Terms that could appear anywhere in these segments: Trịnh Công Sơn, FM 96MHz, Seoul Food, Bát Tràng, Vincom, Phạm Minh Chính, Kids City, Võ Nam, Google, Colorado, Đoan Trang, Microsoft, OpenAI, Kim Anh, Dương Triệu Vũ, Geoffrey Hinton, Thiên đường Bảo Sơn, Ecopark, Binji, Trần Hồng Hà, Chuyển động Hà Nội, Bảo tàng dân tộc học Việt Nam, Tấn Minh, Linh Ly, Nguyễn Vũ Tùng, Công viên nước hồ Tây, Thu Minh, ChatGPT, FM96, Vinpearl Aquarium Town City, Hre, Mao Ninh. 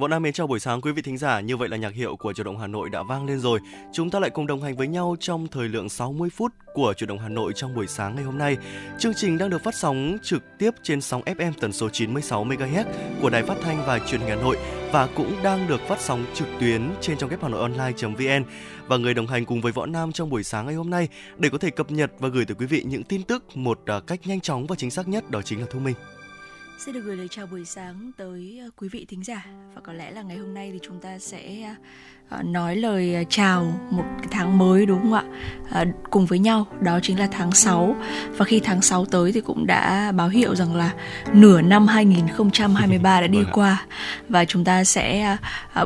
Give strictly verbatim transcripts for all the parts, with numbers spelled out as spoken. Võ Nam mến chào buổi sáng quý vị thính giả. Như vậy là nhạc hiệu của Chuyển động Hà Nội đã vang lên rồi. Chúng ta lại cùng đồng hành với nhau trong thời lượng sáu mươi phút của Chuyển động Hà Nội trong buổi sáng ngày hôm nay. Chương trình đang được phát sóng trực tiếp trên sóng ép em tần số chín mươi sáu mê ga héc của Đài Phát thanh và Truyền hình Hà Nội và cũng đang được phát sóng trực tuyến trên trang web hanoionline chấm vn. Và người đồng hành cùng với Võ Nam trong buổi sáng ngày hôm nay để có thể cập nhật và gửi tới quý vị những tin tức một cách nhanh chóng và chính xác nhất, đó chính là Thu Minh. Xin được gửi lời chào buổi sáng tới quý vị thính giả. Và có lẽ là ngày hôm nay thì chúng ta sẽ nói lời chào một tháng mới, đúng không ạ? À, cùng với nhau, đó chính là tháng sáu. Và khi tháng sáu tới thì cũng đã báo hiệu rằng là nửa năm hai không hai ba đã đi qua. Và chúng ta sẽ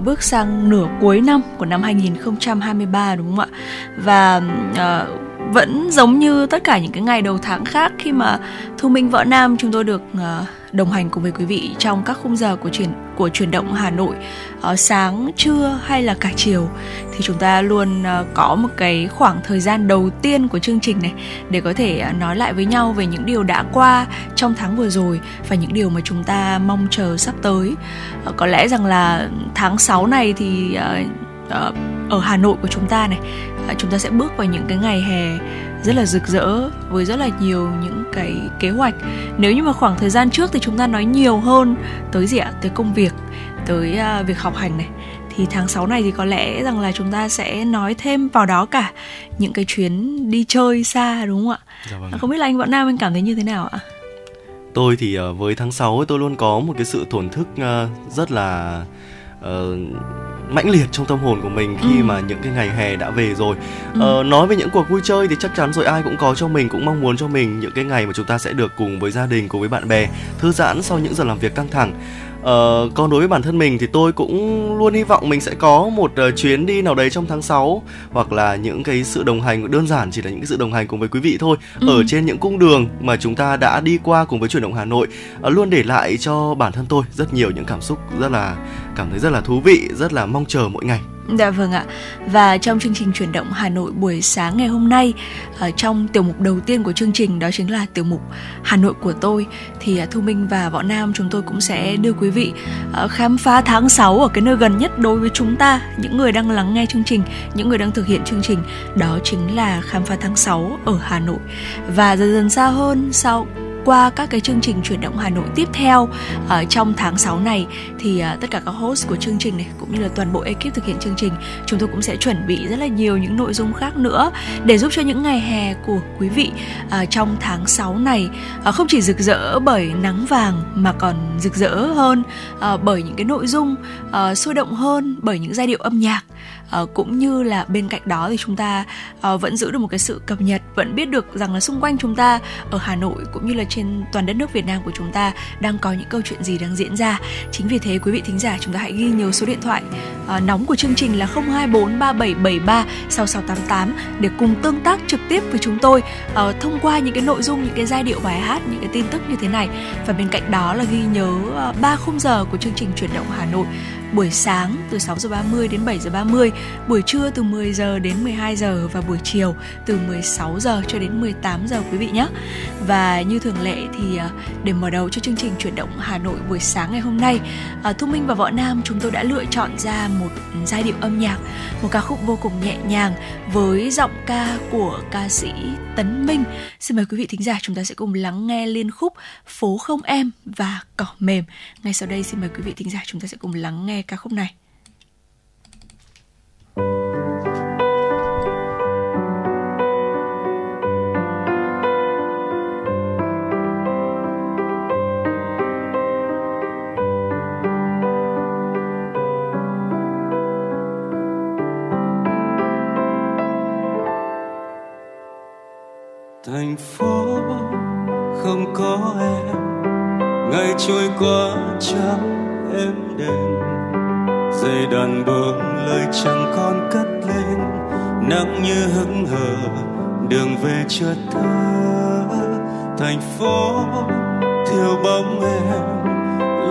bước sang nửa cuối năm của năm hai không hai ba, đúng không ạ? Và... À, vẫn giống như tất cả những cái ngày đầu tháng khác, khi mà Thu Minh, Võ Nam chúng tôi được đồng hành cùng với quý vị trong các khung giờ của chuyển, của chuyển động Hà Nội, sáng, trưa hay là cả chiều, thì chúng ta luôn có một cái khoảng thời gian đầu tiên của chương trình này để có thể nói lại với nhau về những điều đã qua trong tháng vừa rồi và những điều mà chúng ta mong chờ sắp tới. Có lẽ rằng là tháng sáu này thì ở Hà Nội của chúng ta này, chúng ta sẽ bước vào những cái ngày hè rất là rực rỡ với rất là nhiều những cái kế hoạch. Nếu như mà khoảng thời gian trước thì chúng ta nói nhiều hơn tới gì ạ? Tới công việc, tới việc học hành này. Thì tháng sáu này thì có lẽ rằng là chúng ta sẽ nói thêm vào đó cả những cái chuyến đi chơi xa, đúng không ạ? Dạ vâng. Không biết là anh Võ Nam anh cảm thấy như thế nào ạ? Tôi thì với tháng sáu tôi luôn có một cái sự thổn thức rất là... mãnh liệt trong tâm hồn của mình khi ừ. mà những cái ngày hè đã về rồi. ừ. ờ, Nói về những cuộc vui chơi thì chắc chắn rồi, ai cũng có cho mình, cũng mong muốn cho mình những cái ngày mà chúng ta sẽ được cùng với gia đình, cùng với bạn bè, thư giãn sau những giờ làm việc căng thẳng. ờ, Còn đối với bản thân mình thì tôi cũng luôn hy vọng mình sẽ có một uh, chuyến đi nào đấy trong tháng sáu. Hoặc là những cái sự đồng hành đơn giản, chỉ là những cái sự đồng hành cùng với quý vị thôi. ừ. Ở trên những cung đường mà chúng ta đã đi qua cùng với Chuyển động Hà Nội, uh, luôn để lại cho bản thân tôi rất nhiều những cảm xúc rất là... cảm thấy rất là thú vị, rất là mong chờ mỗi ngày. Dạ vâng ạ. Và trong chương trình Chuyển động Hà Nội buổi sáng ngày hôm nay, trong tiểu mục đầu tiên của chương trình, đó chính là tiểu mục Hà Nội của tôi, thì Thu Minh và Võ Nam chúng tôi cũng sẽ đưa quý vị khám phá tháng sáu ở cái nơi gần nhất đối với chúng ta, những người đang lắng nghe chương trình, những người đang thực hiện chương trình, đó chính là khám phá tháng sáu ở Hà Nội. Và dần dần xa hơn, sau qua các cái chương trình Chuyển động Hà Nội tiếp theo ở uh, trong tháng sáu này, thì uh, tất cả các host của chương trình này cũng như là toàn bộ ekip thực hiện chương trình, chúng tôi cũng sẽ chuẩn bị rất là nhiều những nội dung khác nữa để giúp cho những ngày hè của quý vị uh, trong tháng sáu này uh, không chỉ rực rỡ bởi nắng vàng mà còn rực rỡ hơn uh, bởi những cái nội dung uh, sôi động hơn, bởi những giai điệu âm nhạc. À, cũng như là bên cạnh đó thì chúng ta à, vẫn giữ được một cái sự cập nhật, vẫn biết được rằng là xung quanh chúng ta ở Hà Nội cũng như là trên toàn đất nước Việt Nam của chúng ta đang có những câu chuyện gì đang diễn ra. Chính vì thế quý vị thính giả chúng ta hãy ghi nhớ số điện thoại à, nóng của chương trình là không hai bốn ba bảy bảy ba sáu sáu tám tám để cùng tương tác trực tiếp với chúng tôi à, thông qua những cái nội dung, những cái giai điệu bài hát, những cái tin tức như thế này. Và bên cạnh đó là ghi nhớ ba à, khung giờ của chương trình Chuyển động Hà Nội: buổi sáng từ sáu giờ ba mươi đến bảy giờ ba mươi, buổi trưa từ mười giờ đến mười hai giờ và buổi chiều từ mười sáu giờ cho đến mười tám giờ quý vị nhé. Và như thường lệ thì để mở đầu cho chương trình Chuyển động Hà Nội buổi sáng ngày hôm nay, Thu Minh và Võ Nam chúng tôi đã lựa chọn ra một giai điệu âm nhạc, một ca khúc vô cùng nhẹ nhàng với giọng ca của ca sĩ Tấn Minh. Xin mời quý vị thính giả chúng ta sẽ cùng lắng nghe liên khúc Phố Không Em và Cỏ Mềm. Ngay sau đây xin mời quý vị thính giả chúng ta sẽ cùng lắng nghe ca khúc này. Thành phố không có em, ngày trôi qua trắng êm đềm, dây đàn buông lời chẳng còn cất lên, nắng như hững hờ đường về chưa thơ. Thành phố thiếu bóng em,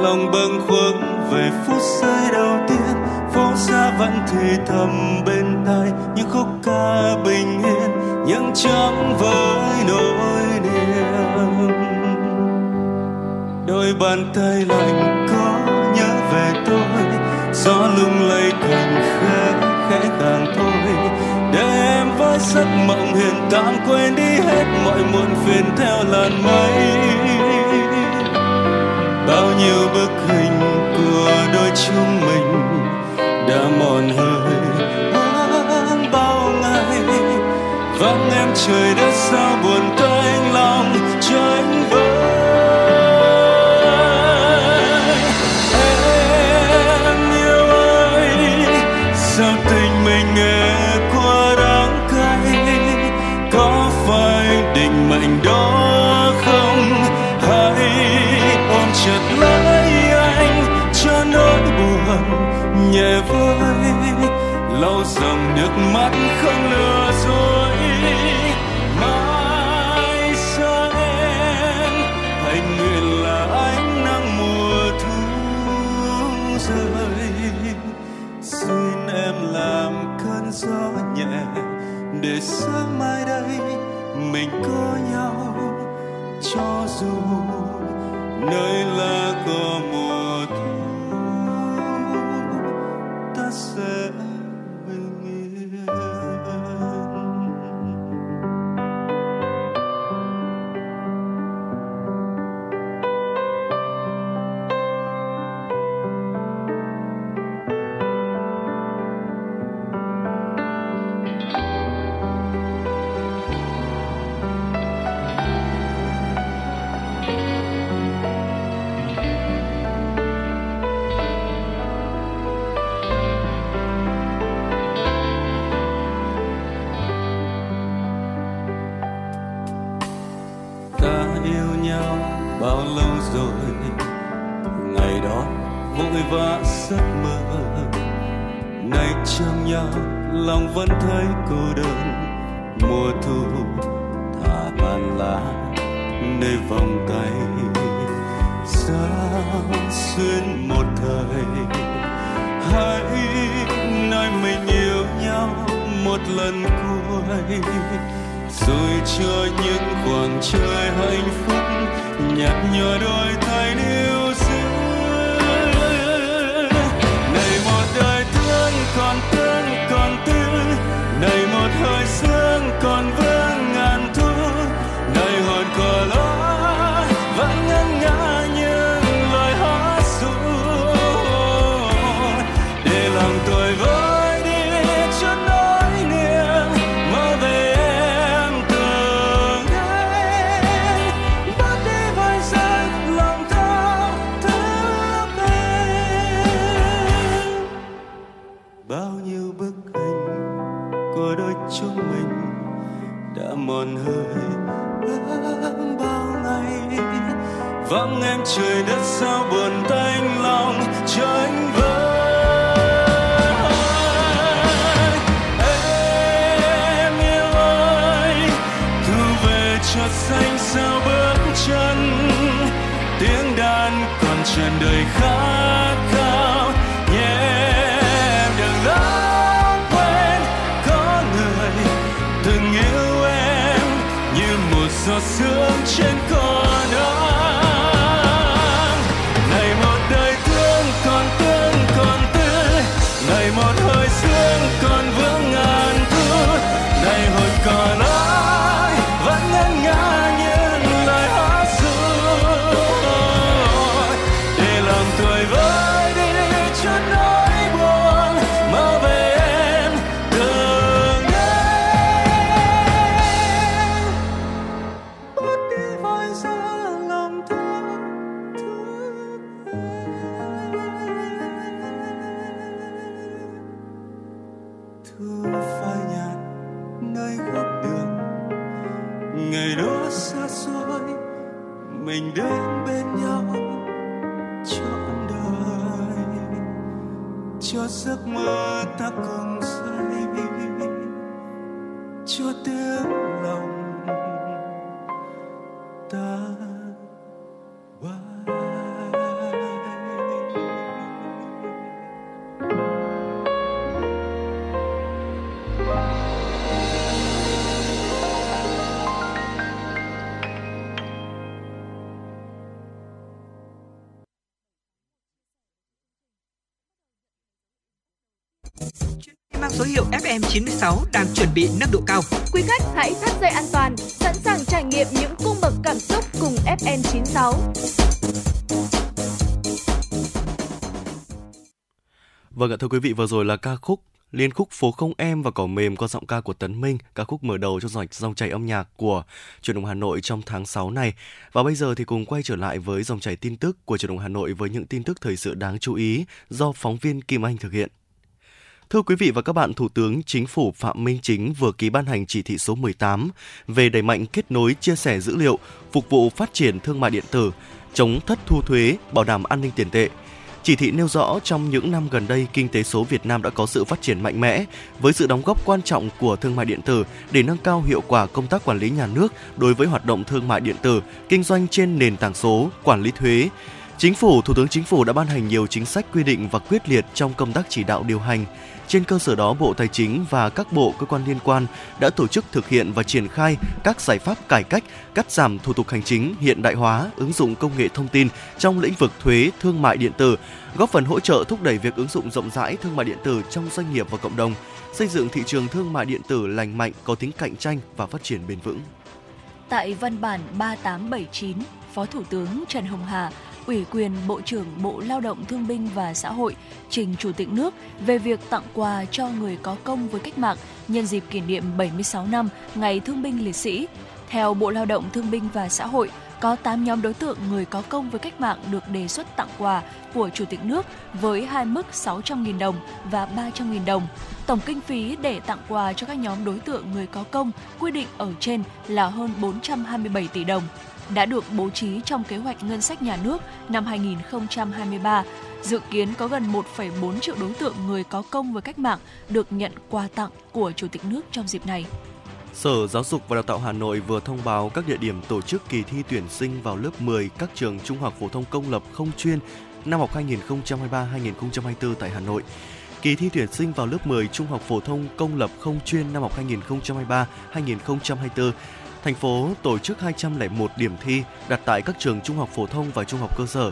lòng bâng khuâng về phút giây đầu tiên, phố xa vẫn thì thầm bên tai những khúc ca bình yên, những chấm với nỗi niềm. Đôi bàn tay lạnh có nhớ về tôi, gió lung lay cành khẽ khẽ càng thôi, để em với giấc mộng hiền tạm quên đi hết mọi muộn phiền theo làn mây. Bao nhiêu bức hình của đôi chúng mình đã mòn hơi hoang bao ngày, vắng em trời đất sao buồn tanh lòng cho anh với. Em yêu ơi, sao tình mình nghe quá đắng cay, có phải định mệnh đó không, hãy ôm chặt lấy anh cho nỗi buồn nhẹ vơi, lau dòng nước mắt không lừa dối. Mãi xa em, anh nguyện là ánh nắng mùa thu rơi. Xin em làm cơn gió nhẹ để sáng mai đây mình có nhau, cho dù nơi là có mùa thu. Mang số hiệu F M chín sáu đang chuẩn bị nâng độ cao. Quý khách hãy thắt dây an toàn, sẵn sàng trải nghiệm những cung bậc cảm xúc cùng F M chín sáu. Vâng ạ, thưa quý vị, vừa rồi là ca khúc Liên khúc Phố Không Em và Cỏ Mềm qua giọng ca của Tấn Minh, ca khúc mở đầu cho dòng chảy âm nhạc của Chuyển động Hà Nội trong tháng sáu này. Và bây giờ thì cùng quay trở lại với dòng chảy tin tức của Chuyển động Hà Nội với những tin tức thời sự đáng chú ý do phóng viên Kim Anh thực hiện. Thưa quý vị và các bạn, Thủ tướng Chính phủ Phạm Minh Chính vừa ký ban hành chỉ thị số mười tám về đẩy mạnh kết nối chia sẻ dữ liệu, phục vụ phát triển thương mại điện tử, chống thất thu thuế, bảo đảm an ninh tiền tệ. Chỉ thị nêu rõ trong những năm gần đây, kinh tế số Việt Nam đã có sự phát triển mạnh mẽ với sự đóng góp quan trọng của thương mại điện tử để nâng cao hiệu quả công tác quản lý nhà nước đối với hoạt động thương mại điện tử, kinh doanh trên nền tảng số, quản lý thuế. Chính phủ, Thủ tướng Chính phủ đã ban hành nhiều chính sách quy định và quyết liệt trong công tác chỉ đạo điều hành. Trên cơ sở đó, Bộ Tài chính và các bộ cơ quan liên quan đã tổ chức thực hiện và triển khai các giải pháp cải cách, cắt giảm thủ tục hành chính, hiện đại hóa, ứng dụng công nghệ thông tin trong lĩnh vực thuế, thương mại điện tử, góp phần hỗ trợ thúc đẩy việc ứng dụng rộng rãi thương mại điện tử trong doanh nghiệp và cộng đồng, xây dựng thị trường thương mại điện tử lành mạnh, có tính cạnh tranh và phát triển bền vững. Tại văn bản ba tám bảy chín, Phó Thủ tướng Trần Hồng Hà, Ủy quyền Bộ trưởng Bộ Lao động Thương binh và Xã hội trình Chủ tịch nước về việc tặng quà cho người có công với cách mạng nhân dịp kỷ niệm bảy mươi sáu năm Ngày Thương binh Liệt sĩ. Theo Bộ Lao động Thương binh và Xã hội, có tám nhóm đối tượng người có công với cách mạng được đề xuất tặng quà của Chủ tịch nước với hai mức sáu trăm nghìn đồng và ba trăm nghìn đồng. Tổng kinh phí để tặng quà cho các nhóm đối tượng người có công quy định ở trên là hơn bốn trăm hai mươi bảy tỷ đồng, đã được bố trí trong kế hoạch ngân sách nhà nước năm hai nghìn không trăm hai mươi ba. Dự kiến có gần một phẩy bốn triệu đối tượng người có công với cách mạng được nhận quà tặng của Chủ tịch nước trong dịp này. Sở Giáo dục và Đào tạo Hà Nội vừa thông báo các địa điểm tổ chức kỳ thi tuyển sinh vào lớp mười các trường trung học phổ thông công lập không chuyên năm học hai nghìn không trăm hai mươi ba hai nghìn không trăm hai mươi bốn tại Hà Nội. Kỳ thi tuyển sinh vào lớp mười trung học phổ thông công lập không chuyên năm học hai nghìn không trăm hai mươi ba hai nghìn không trăm hai mươi bốn, thành phố tổ chức hai trăm lẻ một điểm thi đặt tại các trường trung học phổ thông và trung học cơ sở.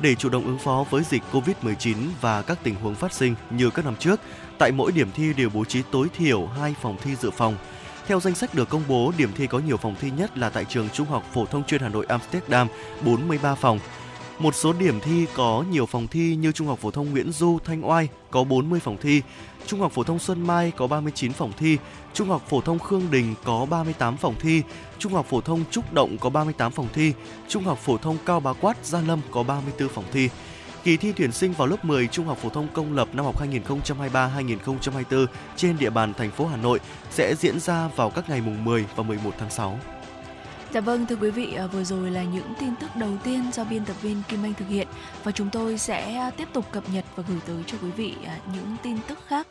Để chủ động ứng phó với dịch covid mười chín và các tình huống phát sinh như các năm trước, tại mỗi điểm thi đều bố trí tối thiểu hai phòng thi dự phòng. Theo danh sách được công bố, điểm thi có nhiều phòng thi nhất là tại trường Trung học Phổ thông chuyên Hà Nội Amsterdam, bốn mươi ba phòng. Một số điểm thi có nhiều phòng thi như Trung học Phổ thông Nguyễn Du, Thanh Oai có bốn mươi phòng thi, Trung học Phổ thông Xuân Mai có ba mươi chín phòng thi, Trung học Phổ thông Khương Đình có ba mươi tám phòng thi, Trung học Phổ thông Trúc Động có ba mươi tám phòng thi, Trung học Phổ thông Cao Bá Quát, Gia Lâm có ba mươi tư phòng thi. Kỳ thi tuyển sinh vào lớp mười Trung học Phổ thông công lập năm học hai nghìn không trăm hai mươi ba hai nghìn không trăm hai mươi bốn trên địa bàn thành phố Hà Nội sẽ diễn ra vào các ngày mùng mười và mười một tháng sáu. Dạ vâng, thưa quý vị, vừa rồi là những tin tức đầu tiên do biên tập viên Kim Anh thực hiện, và chúng tôi sẽ tiếp tục cập nhật và gửi tới cho quý vị những tin tức khác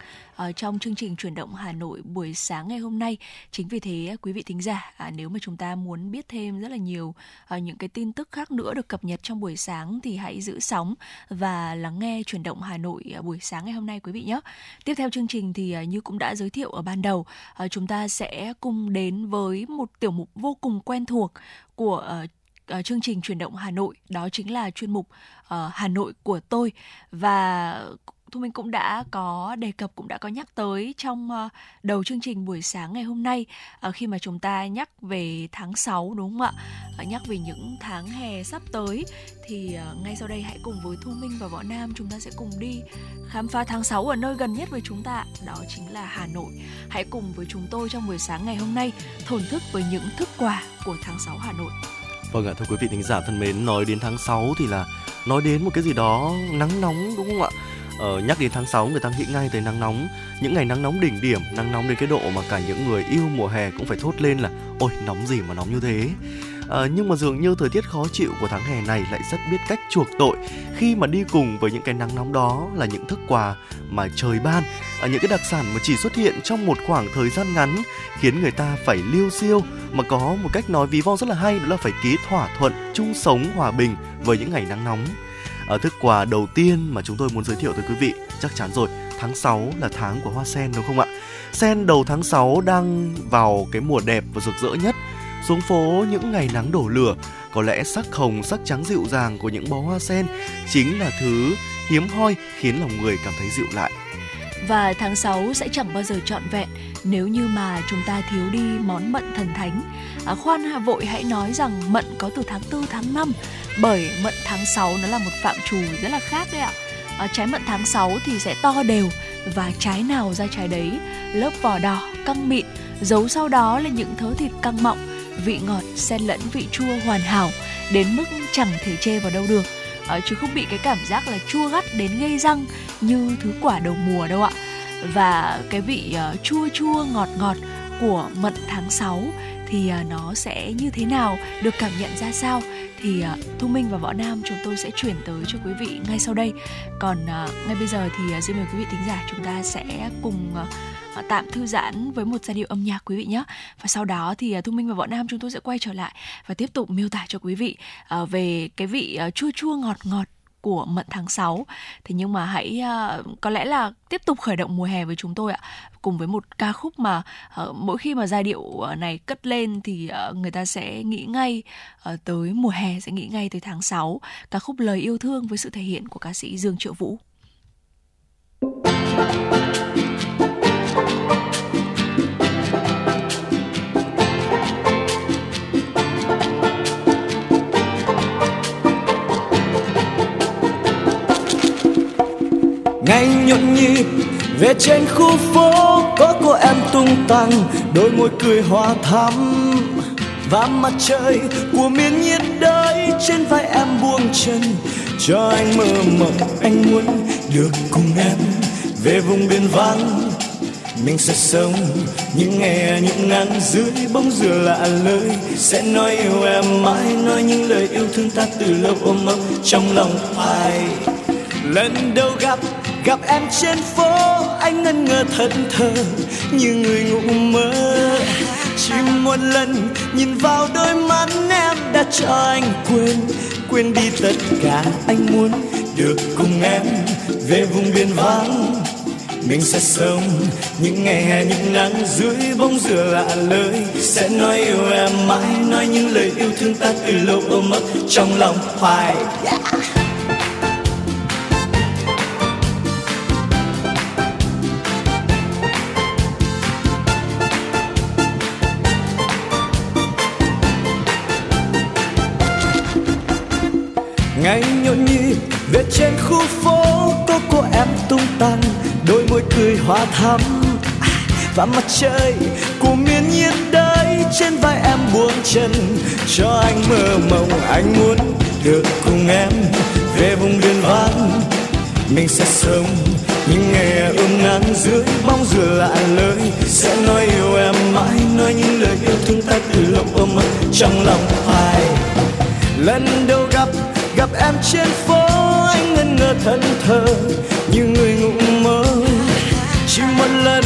trong chương trình Chuyển động Hà Nội buổi sáng ngày hôm nay. Chính vì thế, quý vị thính giả, nếu mà chúng ta muốn biết thêm rất là nhiều những cái tin tức khác nữa được cập nhật trong buổi sáng thì hãy giữ sóng và lắng nghe Chuyển động Hà Nội buổi sáng ngày hôm nay quý vị nhé. Tiếp theo chương trình thì như cũng đã giới thiệu ở ban đầu, chúng ta sẽ cùng đến với một tiểu mục vô cùng quen thuộc của uh, uh, chương trình Chuyển động Hà Nội, đó chính là chuyên mục uh, Hà Nội của tôi. Và Thu Minh cũng đã có đề cập, cũng đã có nhắc tới trong uh, đầu chương trình buổi sáng ngày hôm nay, uh, khi mà chúng ta nhắc về tháng sáu, đúng không ạ? Uh, nhắc về những tháng hè sắp tới thì uh, ngay sau đây hãy cùng với Thu Minh và Võ Nam, chúng ta sẽ cùng đi khám phá tháng sáu ở nơi gần nhất với chúng ta, đó chính là Hà Nội. Hãy cùng với chúng tôi trong buổi sáng ngày hôm nay thổn thức với những thức quà của tháng sáu Hà Nội. Vâng ạ, thưa quý vị thính giả thân mến, nói đến tháng sáu thì là nói đến một cái gì đó nắng nóng, đúng không ạ? Ờ, nhắc đến tháng sáu người ta nghĩ ngay tới nắng nóng, những ngày nắng nóng đỉnh điểm, nắng nóng đến cái độ mà cả những người yêu mùa hè cũng phải thốt lên là ôi nóng gì mà nóng như thế. Ờ, nhưng mà dường như thời tiết khó chịu của tháng hè này lại rất biết cách chuộc tội, khi mà đi cùng với những cái nắng nóng đó là những thức quà mà trời ban, à, những cái đặc sản mà chỉ xuất hiện trong một khoảng thời gian ngắn khiến người ta phải liêu xiêu, mà có một cách nói ví von rất là hay, đó là phải ký thỏa thuận chung sống hòa bình với những ngày nắng nóng. Ở thức quà đầu tiên mà chúng tôi muốn giới thiệu tới quý vị, chắc chắn rồi, tháng sáu là tháng của hoa sen, đúng không ạ? Sen đầu tháng sáu đang vào cái mùa đẹp và rực rỡ nhất. Xuống phố những ngày nắng đổ lửa, có lẽ sắc hồng, sắc trắng dịu dàng của những bó hoa sen chính là thứ hiếm hoi khiến lòng người cảm thấy dịu lại. Và tháng sáu sẽ chẳng bao giờ trọn vẹn nếu như mà chúng ta thiếu đi món mận thần thánh. À, khoan Hà Vội hãy nói rằng mận có từ tháng tư, tháng năm, bởi mận tháng sáu nó là một phạm trù rất là khác đấy ạ. À, trái mận tháng sáu thì sẽ to đều và trái nào ra trái đấy, lớp vỏ đỏ, căng mịn, giấu sau đó là những thớ thịt căng mọng, vị ngọt xen lẫn vị chua hoàn hảo, đến mức chẳng thể chê vào đâu được. À, chứ không bị cái cảm giác là chua gắt đến gây răng như thứ quả đầu mùa đâu ạ. Và cái vị uh, chua chua ngọt ngọt của mận tháng sáu thì uh, nó sẽ như thế nào, được cảm nhận ra sao thì uh, Thu Minh và Võ Nam chúng tôi sẽ chuyển tới cho quý vị ngay sau đây. Còn uh, ngay bây giờ thì uh, xin mời quý vị thính giả chúng ta sẽ cùng uh, tạm thư giãn với một giai điệu âm nhạc quý vị nhé. Và sau đó thì uh, Thu Minh và Võ Nam chúng tôi sẽ quay trở lại và tiếp tục miêu tả cho quý vị uh, về cái vị uh, chua chua ngọt ngọt của mận tháng sáu. Thế nhưng mà hãy uh, có lẽ là tiếp tục khởi động mùa hè với chúng tôi ạ, cùng với một ca khúc mà uh, mỗi khi mà giai điệu này cất lên thì uh, người ta sẽ nghĩ ngay uh, tới mùa hè, sẽ nghĩ ngay tới tháng sáu, ca khúc Lời Yêu Thương với sự thể hiện của ca sĩ Dương Triệu Vũ. Ngày nhộn nhịp về trên khu phố có cô em tung tăng, đôi môi cười hòa thắm và mặt trời của miền nhiệt đới trên vai em buông chân cho anh mơ mộng. Anh muốn được cùng em về vùng biên vắng, mình sẽ sống những ngày những nắng dưới bóng dừa lạ lơi, sẽ nói yêu em mãi, nói những lời yêu thương ta từ lâu ôm ấp trong lòng ai. Lần đầu gặp gặp em trên phố, anh ngẩn ngơ thẫn thờ như người ngủ mơ. Chỉ một lần nhìn vào đôi mắt em đã cho anh quên quên đi tất cả. Anh muốn được cùng em về vùng biên vắng, mình sẽ sống những ngày hè những nắng dưới bóng dừa lạ lơi, sẽ nói yêu em mãi, nói những lời yêu thương ta từ lâu ôm ấp trong lòng hoài. Ngày nhộn nhịp về trên khu phố có cô em tung tăng, đôi môi cười hòa thắm và mặt trời của miền nhiệt đới trên vai em buông chân cho anh mơ mộng. Anh muốn được cùng em về vùng biên vắng, mình sẽ sống những ngày ôm nắng dưới bóng dừa lạ lơi, sẽ nói yêu em mãi, nói những lời yêu thương ta từ lòng ôm ấp trong lòng hoài. Lần đầu gặp gặp em trên phố, anh ngẩn ngơ thẫn thờ như người ngủ mơ. Chỉ một lần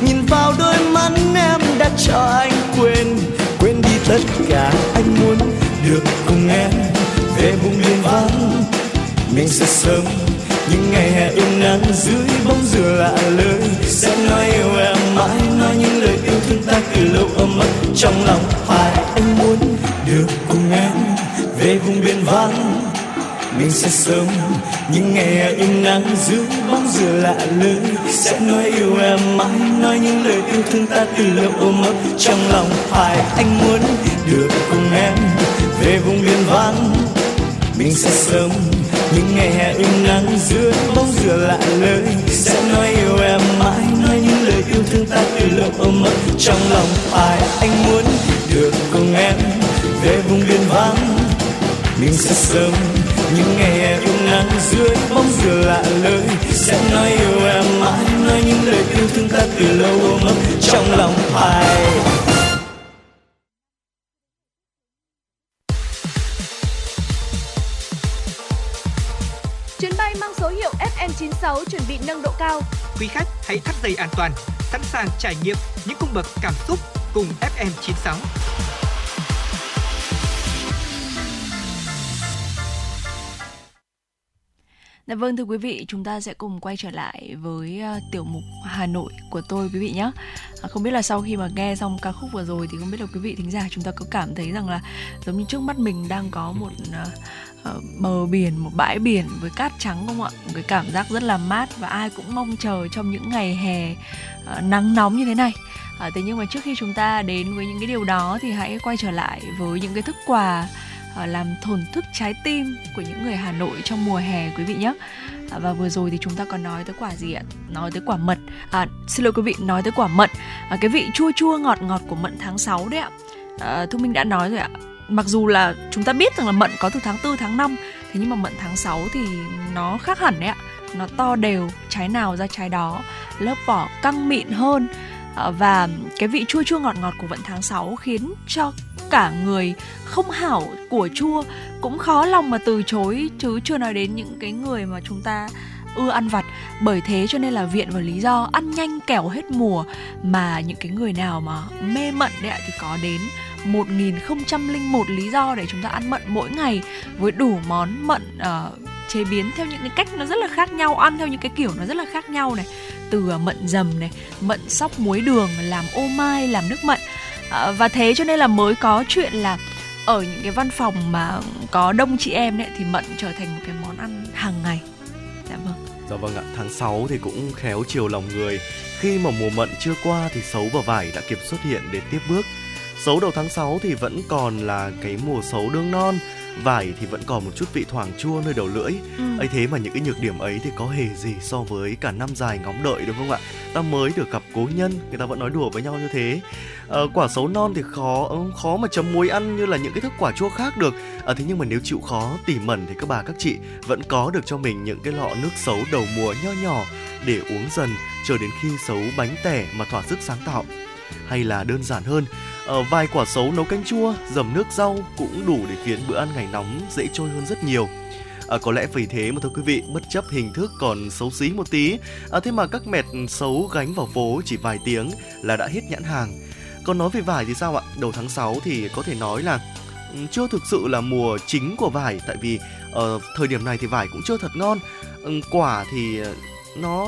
nhìn vào đôi mắt em đã cho anh quên quên đi tất cả. Anh muốn được cùng em về vùng biên vắng, mình sẽ sống những ngày hè êm nắng dưới bóng dừa lạ lơi, sẽ nói yêu em mãi, nói những lời yêu thương ta từ lâu ôm ấp trong lòng hoài. Anh muốn được cùng em về vùng biên vắng, mình sẽ sống những ngày im nắng dưới bóng dừa lạ lơi, sẽ nói yêu em mãi, nói những lời yêu thương ta từ lâu ôm ấp trong lòng hoài. Anh muốn được cùng em về vùng biên vắng, mình sẽ sống những ngày im nắng dưới bóng dừa lạ lơi, sẽ nói yêu em mãi, nói những lời yêu thương ta từ lâu ôm ấp trong lòng hoài. Anh muốn được cùng em về vùng biên vắng, mình sẽ sống những ngày em nắng dưới bóng dừa lạ lơi, sẽ nói yêu em mãi, nói những lời yêu thương ta từ lâu ôm ấp trong lòng hoài. Chuyến bay mang số hiệu F M chín sáu chuẩn bị nâng độ cao. Quý khách hãy thắt dây an toàn, sẵn sàng trải nghiệm những cung bậc cảm xúc cùng F M chín sáu. Dạ vâng, thưa quý vị, chúng ta sẽ cùng quay trở lại với uh, tiểu mục Hà Nội của tôi quý vị nhé. À, không biết là sau khi mà nghe xong ca khúc vừa rồi thì không biết là quý vị thính giả chúng ta có cảm thấy rằng là giống như trước mắt mình đang có một uh, uh, bờ biển, một bãi biển với cát trắng không ạ? Một cái cảm giác rất là mát và ai cũng mong chờ trong những ngày hè uh, nắng nóng như thế này. À, thế nhưng mà trước khi chúng ta đến với những cái điều đó thì hãy quay trở lại với những cái thức quà làm thổn thức trái tim của những người Hà Nội trong mùa hè quý vị nhé. Và vừa rồi thì chúng ta còn nói tới quả gì ạ? Nói tới quả mận. À, xin lỗi quý vị, nói tới quả mận. À, cái vị chua chua ngọt ngọt của mận tháng sáu đấy ạ. À, Thu Minh đã nói rồi ạ. Mặc dù là chúng ta biết rằng là mận có từ tháng tư, tháng năm, thế nhưng mà mận tháng sáu thì nó khác hẳn đấy ạ. Nó to đều, trái nào ra trái đó, lớp vỏ căng mịn hơn. À, và cái vị chua chua ngọt ngọt của mận tháng sáu khiến cho cả người không hảo của chua cũng khó lòng mà từ chối, chứ chưa nói đến những cái người mà chúng ta ưa ăn vặt. Bởi thế cho nên là viện vào lý do ăn nhanh kẻo hết mùa mà những cái người nào mà mê mận đấy ạ thì có đến một nghìn không trăm lẻ một lý do để chúng ta ăn mận mỗi ngày, với đủ món mận uh, chế biến theo những cái cách nó rất là khác nhau, ăn theo những cái kiểu nó rất là khác nhau này, từ mận dầm này, mận sóc muối đường, làm ô mai, làm nước mận. À, và thế cho nên là mới có chuyện là ở những cái văn phòng mà có đông chị em đấy thì mận trở thành một cái món ăn hàng ngày. Dạ vâng. Dạ vâng ạ, tháng sáu thì cũng khéo chiều lòng người. Khi mà mùa mận chưa qua thì sấu và vải đã kịp xuất hiện để tiếp bước. Sấu đầu tháng sáu thì vẫn còn là cái mùa sấu đương non, vải thì vẫn còn một chút vị thoảng chua nơi đầu lưỡi. Ừ. ấy thế mà những cái nhược điểm ấy thì có hề gì so với cả năm dài ngóng đợi, đúng không ạ? Ta mới được gặp cố nhân, người ta vẫn nói đùa với nhau như thế. À, quả sấu non thì khó khó mà chấm muối ăn như là những cái thức quả chua khác được. À, thế nhưng mà nếu chịu khó tỉ mẩn thì các bà các chị vẫn có được cho mình những cái lọ nước sấu đầu mùa nho nhỏ để uống dần, chờ đến khi sấu bánh tẻ mà thỏa sức sáng tạo. Hay là đơn giản hơn, ở vài quả sấu nấu canh chua, dầm nước rau cũng đủ để khiến bữa ăn ngày nóng dễ trôi hơn rất nhiều. À, có lẽ vì thế mà thưa quý vị, bất chấp hình thức còn xấu xí một tí, à, thế mà các mẹt sấu gánh vào phố chỉ vài tiếng là đã hết nhãn hàng. Còn nói về vải thì sao ạ? Đầu tháng sáu thì có thể nói là chưa thực sự là mùa chính của vải, tại vì ở uh, thời điểm này thì vải cũng chưa thật ngon, quả thì nó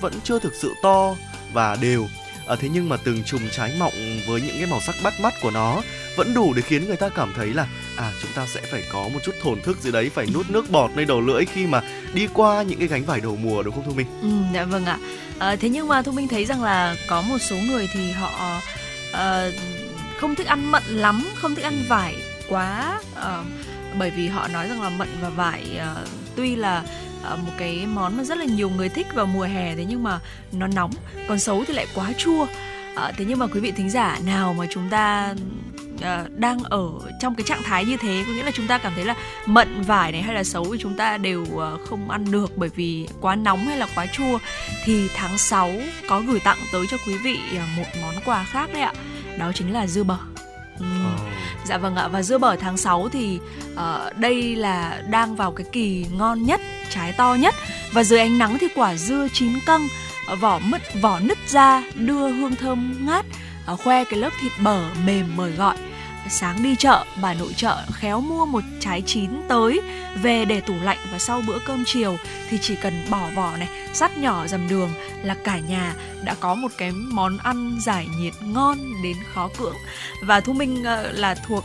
vẫn chưa thực sự to và đều. À, thế nhưng mà từng chùm trái mọng với những cái màu sắc bắt mắt của nó vẫn đủ để khiến người ta cảm thấy là à, chúng ta sẽ phải có một chút thổn thức gì đấy, phải nuốt nước bọt nơi đầu lưỡi khi mà đi qua những cái gánh vải đầu mùa, đúng không Thu Minh? Ừ, dạ vâng ạ. À, thế nhưng mà Thu Minh thấy rằng là có một số người thì họ à, không thích ăn mận lắm, không thích ăn vải quá, à, bởi vì họ nói rằng là mận và vải à, tuy là một cái món mà rất là nhiều người thích vào mùa hè, thế nhưng mà nó nóng, còn sấu thì lại quá chua. À, thế nhưng mà quý vị thính giả nào mà chúng ta à, đang ở trong cái trạng thái như thế, có nghĩa là chúng ta cảm thấy là mận, vải này hay là sấu thì chúng ta đều à, không ăn được bởi vì quá nóng hay là quá chua, thì tháng sáu có gửi tặng tới cho quý vị một món quà khác đấy ạ, đó chính là dưa bở. Uhm. Dạ vâng ạ, và dưa bở tháng sáu thì uh, đây là đang vào cái kỳ ngon nhất, trái to nhất. Và dưới ánh nắng thì quả dưa chín căng, vỏ mứt, vỏ nứt ra đưa hương thơm ngát, uh, khoe cái lớp thịt bở mềm mời gọi. Sáng đi chợ, bà nội chợ khéo mua một trái chín tới, về để tủ lạnh và sau bữa cơm chiều thì chỉ cần bỏ vỏ này, sắt nhỏ dầm đường là cả nhà đã có một cái món ăn giải nhiệt ngon đến khó cưỡng. Và Thu Minh là thuộc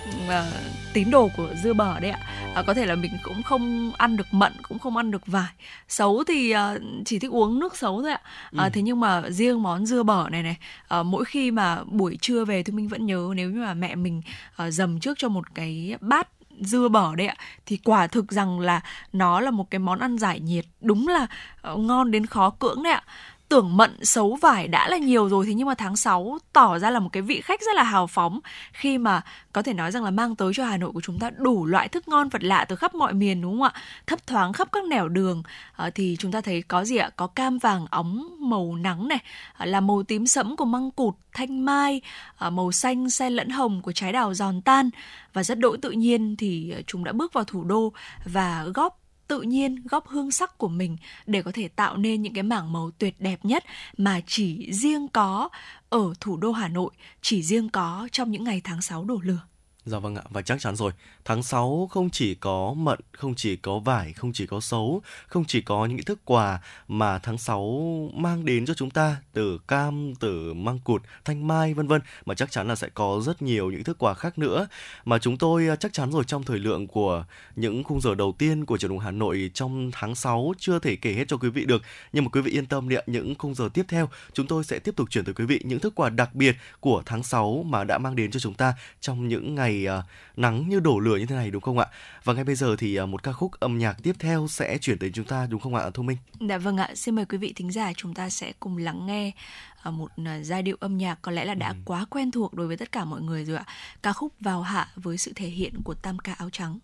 tín đồ của dưa bở đấy ạ. À, có thể là mình cũng không ăn được mận, cũng không ăn được vải. Sấu thì uh, chỉ thích uống nước sấu thôi ạ. À, ừ. Thế nhưng mà riêng món dưa bở này này, uh, mỗi khi mà buổi trưa về thì mình vẫn nhớ, nếu như mà mẹ mình uh, dầm trước cho một cái bát dưa bở đấy ạ, thì quả thực rằng là nó là một cái món ăn giải nhiệt, đúng là uh, ngon đến khó cưỡng đấy ạ. Tưởng mận, sấu, vải đã là nhiều rồi, thế nhưng mà tháng sáu tỏ ra là một cái vị khách rất là hào phóng khi mà có thể nói rằng là mang tới cho Hà Nội của chúng ta đủ loại thức ngon vật lạ từ khắp mọi miền, đúng không ạ? Thấp thoáng khắp các nẻo đường. À, thì chúng ta thấy có gì ạ? Có cam vàng óng màu nắng này, à, là màu tím sẫm của măng cụt, thanh mai, à, màu xanh xen lẫn hồng của trái đào giòn tan. Và rất đỗi tự nhiên thì chúng đã bước vào thủ đô và góp tự nhiên, góp hương sắc của mình để có thể tạo nên những cái mảng màu tuyệt đẹp nhất mà chỉ riêng có ở thủ đô Hà Nội, chỉ riêng có trong những ngày tháng sáu đổ lửa. Dạ vâng ạ, và chắc chắn rồi, tháng sáu không chỉ có mận, không chỉ có vải, không chỉ có sấu, không chỉ có những thức quà mà tháng sáu mang đến cho chúng ta từ cam, từ măng cụt, thanh mai vân vân, mà chắc chắn là sẽ có rất nhiều những thức quà khác nữa mà chúng tôi chắc chắn rồi trong thời lượng của những khung giờ đầu tiên của Chuyển động Hà Nội trong tháng sáu chưa thể kể hết cho quý vị được. Nhưng mà quý vị yên tâm đi ạ, những khung giờ tiếp theo chúng tôi sẽ tiếp tục chuyển tới quý vị những thức quà đặc biệt của tháng sáu mà đã mang đến cho chúng ta trong những ngày nắng như đổ lửa như thế này, đúng không ạ? Và ngay bây giờ thì một ca khúc âm nhạc tiếp theo sẽ chuyển đến chúng ta, đúng không ạ Thu Minh? Dạ vâng ạ, xin mời quý vị thính giả chúng ta sẽ cùng lắng nghe một giai điệu âm nhạc có lẽ là đã ừ. quá quen thuộc đối với tất cả mọi người rồi ạ. Ca khúc Vào Hạ với sự thể hiện của Tam Ca Áo Trắng.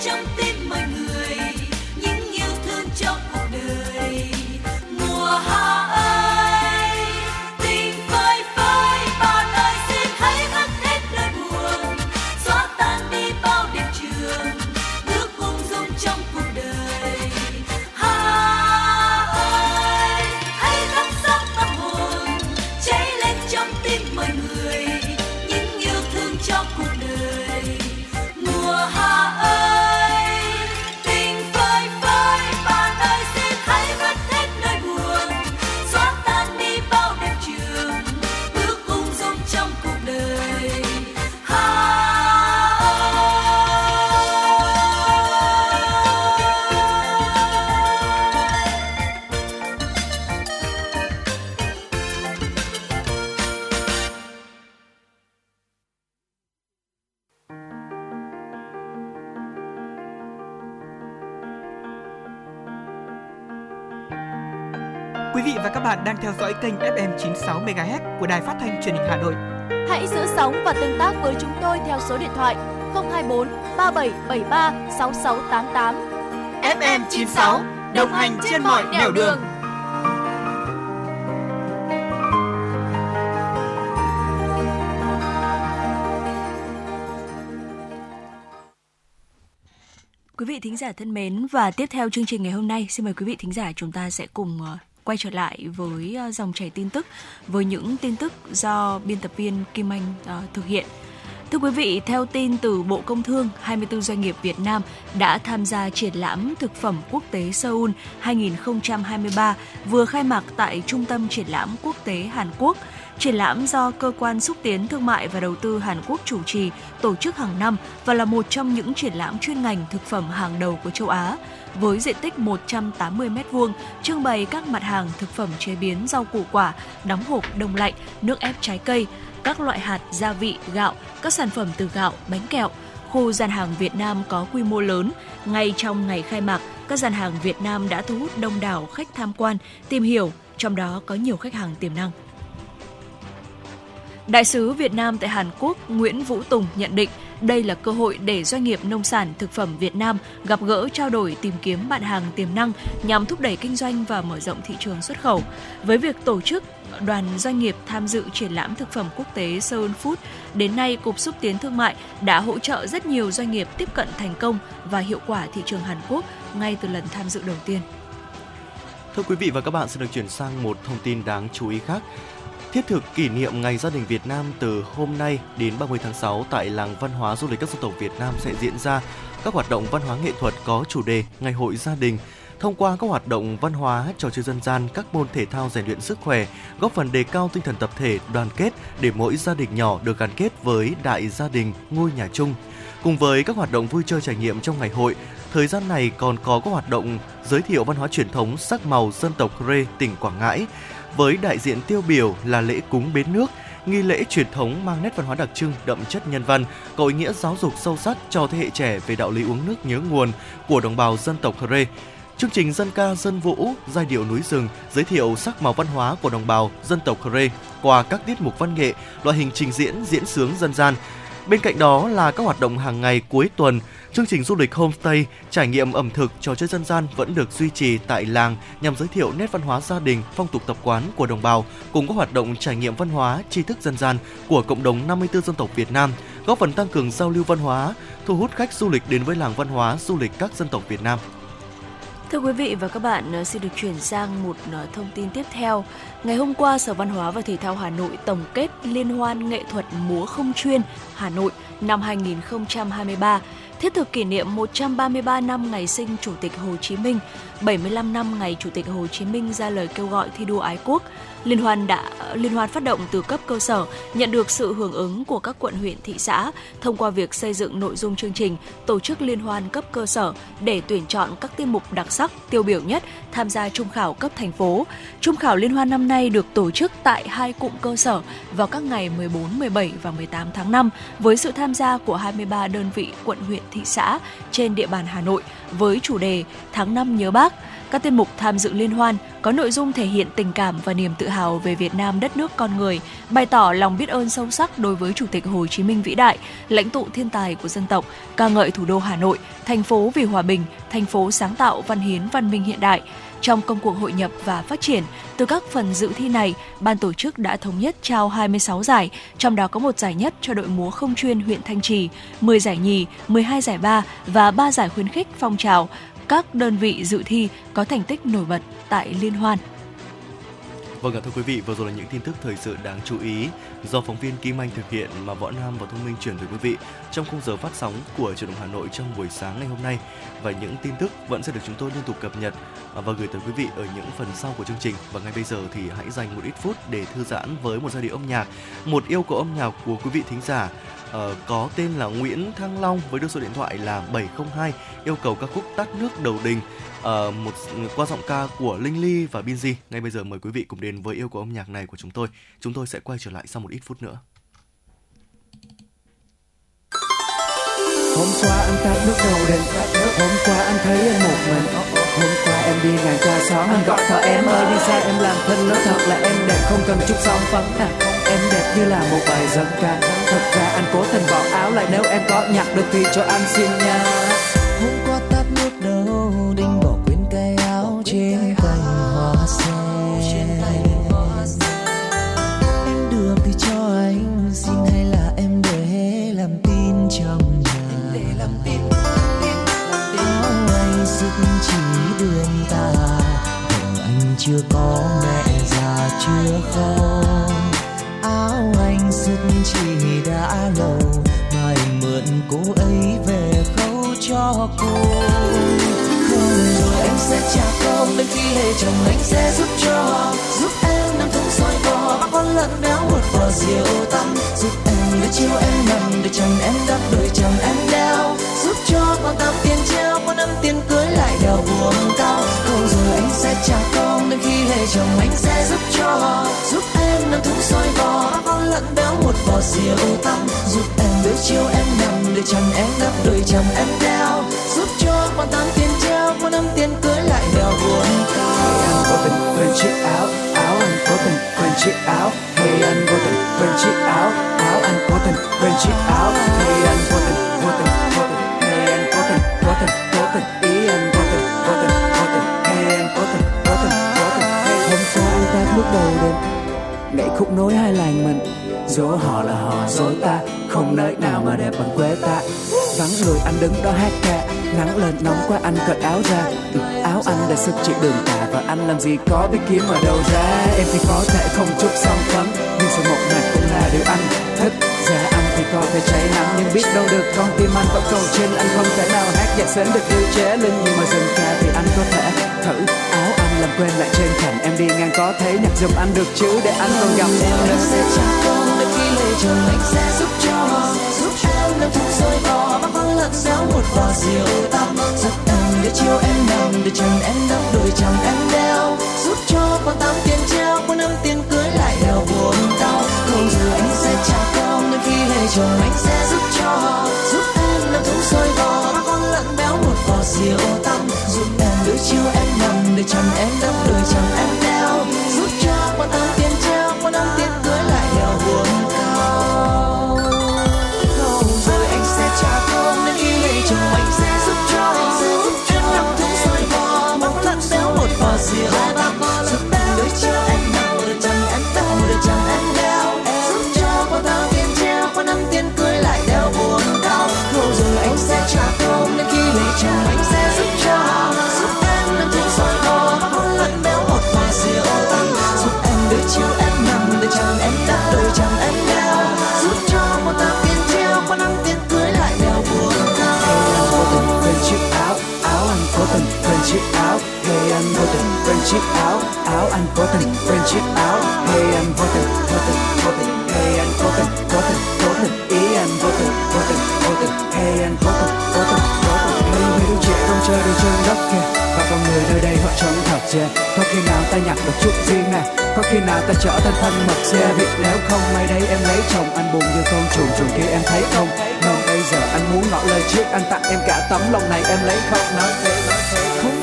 Trong tim mọi người những yêu thương trong cuộc đời. Quý vị và các bạn đang theo dõi kênh ép em chín mươi sáu mê ga héc của Đài Phát thanh Truyền hình Hà Nội. Hãy giữ sóng và tương tác với chúng tôi theo số điện thoại không hai bốn ba bảy bảy ba sáu sáu tám tám. ép em chín mươi sáu đồng hành trên mọi nẻo đường. Quý vị thính giả thân mến, và tiếp theo chương trình ngày hôm nay, xin mời quý vị thính giả chúng ta sẽ cùng quay trở lại với dòng chảy tin tức, với những tin tức do biên tập viên Kim Anh thực hiện. Thưa quý vị, theo tin từ Bộ Công Thương, hai mươi tư doanh nghiệp Việt Nam đã tham gia triển lãm thực phẩm quốc tế Seoul hai không hai ba vừa khai mạc tại Trung tâm Triển lãm Quốc tế Hàn Quốc. Triển lãm do Cơ quan Xúc tiến Thương mại và Đầu tư Hàn Quốc chủ trì, tổ chức hàng năm và là một trong những triển lãm chuyên ngành thực phẩm hàng đầu của châu Á. Với diện tích một trăm tám mươi mét vuông, trưng bày các mặt hàng thực phẩm chế biến rau củ quả, đóng hộp đông lạnh, nước ép trái cây, các loại hạt, gia vị, gạo, các sản phẩm từ gạo, bánh kẹo. Khu gian hàng Việt Nam có quy mô lớn. Ngay trong ngày khai mạc, các gian hàng Việt Nam đã thu hút đông đảo khách tham quan, tìm hiểu, trong đó có nhiều khách hàng tiềm năng. Đại sứ Việt Nam tại Hàn Quốc Nguyễn Vũ Tùng nhận định đây là cơ hội để doanh nghiệp nông sản thực phẩm Việt Nam gặp gỡ, trao đổi, tìm kiếm bạn hàng tiềm năng nhằm thúc đẩy kinh doanh và mở rộng thị trường xuất khẩu. Với việc tổ chức đoàn doanh nghiệp tham dự triển lãm thực phẩm quốc tế Seoul Food, đến nay Cục Xúc tiến Thương mại đã hỗ trợ rất nhiều doanh nghiệp tiếp cận thành công và hiệu quả thị trường Hàn Quốc ngay từ lần tham dự đầu tiên. Thưa quý vị và các bạn, sẽ được chuyển sang một thông tin đáng chú ý khác. Thiết thực kỷ niệm Ngày Gia đình Việt Nam từ hôm nay đến ba mươi tháng sáu tại làng văn hóa du lịch các dân tộc Việt Nam sẽ diễn ra các hoạt động văn hóa nghệ thuật có chủ đề Ngày hội gia đình. Thông qua các hoạt động văn hóa, trò chơi dân gian, các môn thể thao rèn luyện sức khỏe, góp phần đề cao tinh thần tập thể, đoàn kết để mỗi gia đình nhỏ được gắn kết với đại gia đình, ngôi nhà chung. Cùng với các hoạt động vui chơi trải nghiệm trong ngày hội, thời gian này còn có các hoạt động giới thiệu văn hóa truyền thống sắc màu dân tộc Hre, tỉnh Quảng Ngãi, với đại diện tiêu biểu là lễ cúng bến nước, nghi lễ truyền thống mang nét văn hóa đặc trưng, đậm chất nhân văn, có ý nghĩa giáo dục sâu sắc cho thế hệ trẻ về đạo lý uống nước nhớ nguồn của đồng bào dân tộc Hre. Chương trình dân ca dân vũ, giai điệu núi rừng giới thiệu sắc màu văn hóa của đồng bào dân tộc Hre qua các tiết mục văn nghệ, loại hình trình diễn, diễn sướng dân gian. Bên cạnh đó là các hoạt động hàng ngày cuối tuần, chương trình du lịch homestay, trải nghiệm ẩm thực, trò chơi dân gian vẫn được duy trì tại làng nhằm giới thiệu nét văn hóa gia đình, phong tục tập quán của đồng bào, cùng các hoạt động trải nghiệm văn hóa, tri thức dân gian của cộng đồng năm mươi tư dân tộc Việt Nam, góp phần tăng cường giao lưu văn hóa, thu hút khách du lịch đến với làng văn hóa du lịch các dân tộc Việt Nam. Thưa quý vị và các bạn, xin được chuyển sang một thông tin tiếp theo. Ngày hôm qua, Sở Văn hóa và Thể thao Hà Nội tổng kết Liên hoan nghệ thuật múa không chuyên Hà Nội năm hai không hai ba, thiết thực kỷ niệm một trăm ba mươi ba năm ngày sinh Chủ tịch Hồ Chí Minh, bảy mươi lăm năm ngày Chủ tịch Hồ Chí Minh ra lời kêu gọi thi đua ái quốc. Liên hoan đã liên hoan phát động từ cấp cơ sở, nhận được sự hưởng ứng của các quận, huyện, thị xã thông qua việc xây dựng nội dung chương trình, tổ chức liên hoan cấp cơ sở để tuyển chọn các tiết mục đặc sắc, tiêu biểu nhất tham gia trung khảo cấp thành phố. Trung khảo liên hoan năm nay được tổ chức tại hai cụm cơ sở vào các ngày mười bốn, mười bảy và mười tám tháng năm với sự tham gia của hai mươi ba đơn vị quận, huyện, thị xã trên địa bàn Hà Nội với chủ đề Tháng năm nhớ Bác. Các tiết mục tham dự liên hoan có nội dung thể hiện tình cảm và niềm tự hào về Việt Nam, đất nước con người, bày tỏ lòng biết ơn sâu sắc đối với Chủ tịch Hồ Chí Minh vĩ đại, lãnh tụ thiên tài của dân tộc, ca ngợi thủ đô Hà Nội, thành phố vì hòa bình, thành phố sáng tạo, văn hiến, văn minh hiện đại. Trong công cuộc hội nhập và phát triển, từ các phần dự thi này, ban tổ chức đã thống nhất trao hai mươi sáu giải, trong đó có một giải nhất cho đội múa không chuyên huyện Thanh Trì, mười giải nhì, mười hai giải ba và ba giải khuyến khích phong trào các đơn vị dự thi có thành tích nổi bật tại liên hoan. Vâng, thưa quý vị, vừa rồi là những tin tức thời sự đáng chú ý do phóng viên Kim Anh thực hiện mà Võ Nam và Thu Minh chuyển tới quý vị trong khung giờ phát sóng của Chuyển động Hà Nội trong buổi sáng ngày hôm nay. Và những tin tức vẫn sẽ được chúng tôi liên tục cập nhật và gửi tới quý vị ở những phần sau của chương trình. Và ngay bây giờ thì hãy dành một ít phút để thư giãn với một giai điệu âm nhạc, một yêu cầu âm nhạc của quý vị thính giả Uh, có tên là Nguyễn Thăng Long với đưa số điện thoại là bảy không hai, yêu cầu ca khúc Tát nước đầu đình uh, một qua giọng ca của Linh Ly và Binji. Ngay bây giờ mời quý vị cùng đến với yêu cầu âm nhạc này của chúng tôi. Chúng tôi sẽ quay trở lại sau một ít phút nữa. Hôm qua anh tát nước đầu đình, hôm qua anh thấy em một mình, hôm qua em đi ngàn cha xóm, anh gọi thợ em ơi đi xa em làm thân nói thật là em đẹp không cần chút son phấn à. Em đẹp như là một bài dân ca, thật ra anh cố tình bỏ áo lại nếu em có nhặt được thì cho anh xin nha. Hôm qua tắt nước đâu, đinh bỏ quên cây áo trên cành hoa sen. Em được thì cho anh, xin hay là em để làm tin trong nhà. Áo anh sức chỉ đường ta, tưởng anh chưa có mẹ già chưa không. Áo anh sứt chỉ đã lâu mà anh mượn cô ấy về khâu cho cô. Không rồi em sẽ trả công đến khi lấy chồng anh sẽ giúp cho, giúp em nằm thúng soi cò bác con lợn béo một vò rượu tăm, giúp em để chiều em nằm để chồng em đắp đôi chồng em đeo, giúp cho con tao tiền treo con năm tiền cưới lại đèo buồng cao. Không rồi anh sẽ trả công đến khi lấy chồng anh sẽ giúp cho, giúp em nằm thúng soi cò bác con lợn béo một vò rượu tăm, giúp em để chiều em nằm để chồng em đắp đôi chồng em đeo, giúp cho con tao tiền treo con năm tiền cưới lại đèo buồng cao. Anh có tình quên chiếc áo, áo anh có tình quên chiếc áo. Hey anh vô tình quên chiếc áo, áo anh có tình quên chiếc áo. Hey anh vô tình vô tình vô tình, hey anh có tình có tình có tình, ý anh vô tình vô tình vô tình, hey anh có tình có tình có tình. Hôm qua anh ta bước đầu đêm nhảy khúc nối hai làng mình, dỗ họ là họ dối ta, không nơi nào mà đẹp bằng quê ta. Vắng người anh đứng đó hát ca, nắng lên nóng quá anh cởi áo ra. Áo anh đã sức chịu đường tà và anh làm gì có biết kiếm ở đâu ra. Em thì có thể không chút son phấn, nhưng sự mộc mạc cũng là điều anh thích. Giá anh thì có thể cháy nắng, nhưng biết đâu được con tim anh vẫn còn trên. Anh không thể nào hát nhạc sến được như chế linh, nhưng mà dừng ca thì anh có thể thử. Áo anh làm quen lại trên thành, em đi ngang có thấy nhạc giùm anh được chứ để anh còn gặp em. Em sẽ trả công đến khi lấy chồng anh sẽ giúp cho, giúp em nằm thúng sôi cỏ bác con lợn xéo một vò rượu tăm, giúp em để chiều em nằm để chồng em đắp đôi chồng em đeo, giúp cho con tám tiền treo con năm tiền cưới lại đèo buồng tao. Không giờ anh sẽ trả công đến khi lấy chồng anh sẽ giúp cho, giúp em nằm thúng sôi cỏ bác con lợn béo một vò rượu tăm, giúp em để chiều em nằm để chồng em đắp đôi chồng em đeo, giúp cho con tám tiền treo con năm tiền cưới lại đèo buồng. Chiếc áo, áo anh có tình quên chiếc áo. Hey anh vô tình, vô tình, vô tình. Hey anh có tình, có tình, có tình. Ý anh vô tình, vô tình, vô tình. Hey anh có tình, có tình, có tình. Mấy mấy đứa trẻ không chơi được trên đất kìa, và con người nơi đây họ trông thật dè. Có khi nào ta nhặt được chút riêng nè, có khi nào ta trở thành thân mật dè. Vì nếu không may đấy em lấy chồng anh buồn như con chuồn chuồn kia em thấy không. Còn bây giờ anh muốn ngỏ lời trước, anh tặng em cả tấm lòng này em lấy không. Nói thế, nói thế. Không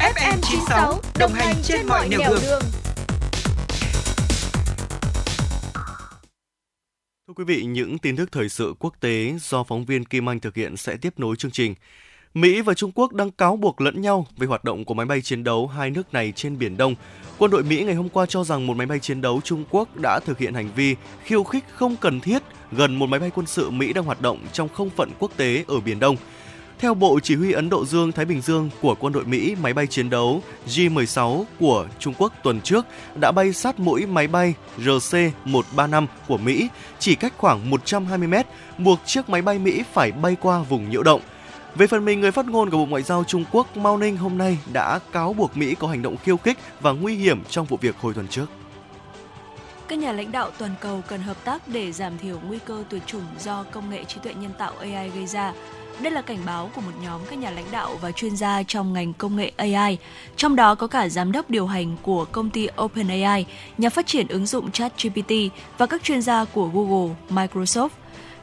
ép em chín sáu đồng hành trên mọi nẻo đường. đường. Thưa quý vị, những tin tức thời sự quốc tế do phóng viên Kim Anh thực hiện sẽ tiếp nối chương trình. Mỹ và Trung Quốc đang cáo buộc lẫn nhau về hoạt động của máy bay chiến đấu hai nước này trên Biển Đông. Quân đội Mỹ ngày hôm qua cho rằng một máy bay chiến đấu Trung Quốc đã thực hiện hành vi khiêu khích không cần thiết gần một máy bay quân sự Mỹ đang hoạt động trong không phận quốc tế ở Biển Đông. Theo Bộ Chỉ huy Ấn Độ Dương-Thái Bình Dương của quân đội Mỹ, máy bay chiến đấu J mười sáu của Trung Quốc tuần trước đã bay sát mũi máy bay R C một ba năm của Mỹ chỉ cách khoảng một trăm hai mươi mét, buộc chiếc máy bay Mỹ phải bay qua vùng nhiễu động. Về phần mình, người phát ngôn của Bộ Ngoại giao Trung Quốc Mao Ninh hôm nay đã cáo buộc Mỹ có hành động khiêu khích và nguy hiểm trong vụ việc hồi tuần trước. Các nhà lãnh đạo toàn cầu cần hợp tác để giảm thiểu nguy cơ tuyệt chủng do công nghệ trí tuệ nhân tạo a i gây ra. Đây là cảnh báo của một nhóm các nhà lãnh đạo và chuyên gia trong ngành công nghệ a i, trong đó có cả giám đốc điều hành của công ty OpenAI, nhà phát triển ứng dụng ChatGPT và các chuyên gia của Google, Microsoft.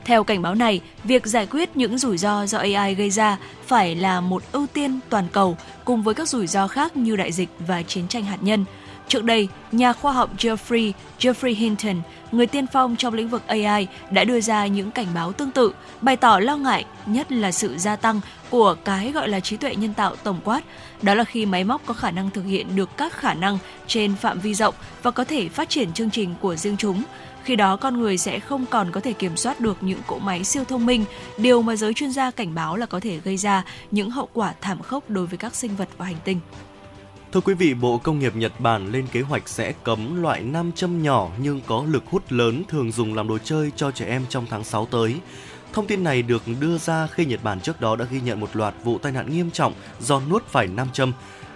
Theo cảnh báo này, việc giải quyết những rủi ro do a i gây ra phải là một ưu tiên toàn cầu cùng với các rủi ro khác như đại dịch và chiến tranh hạt nhân. Trước đây, nhà khoa học Geoffrey, Geoffrey Hinton, người tiên phong trong lĩnh vực a i, đã đưa ra những cảnh báo tương tự, bày tỏ lo ngại nhất là sự gia tăng của cái gọi là trí tuệ nhân tạo tổng quát. Đó là khi máy móc có khả năng thực hiện được các khả năng trên phạm vi rộng và có thể phát triển chương trình của riêng chúng. Khi đó, con người sẽ không còn có thể kiểm soát được những cỗ máy siêu thông minh, điều mà giới chuyên gia cảnh báo là có thể gây ra những hậu quả thảm khốc đối với các sinh vật và hành tinh. Thưa quý vị, Bộ Công nghiệp Nhật Bản lên kế hoạch sẽ cấm loại nam châm nhỏ nhưng có lực hút lớn thường dùng làm đồ chơi cho trẻ em trong tháng sáu tới. Thông tin này được đưa ra khi Nhật Bản trước đó đã ghi nhận một loạt vụ tai nạn nghiêm trọng do nuốt phải nam châm.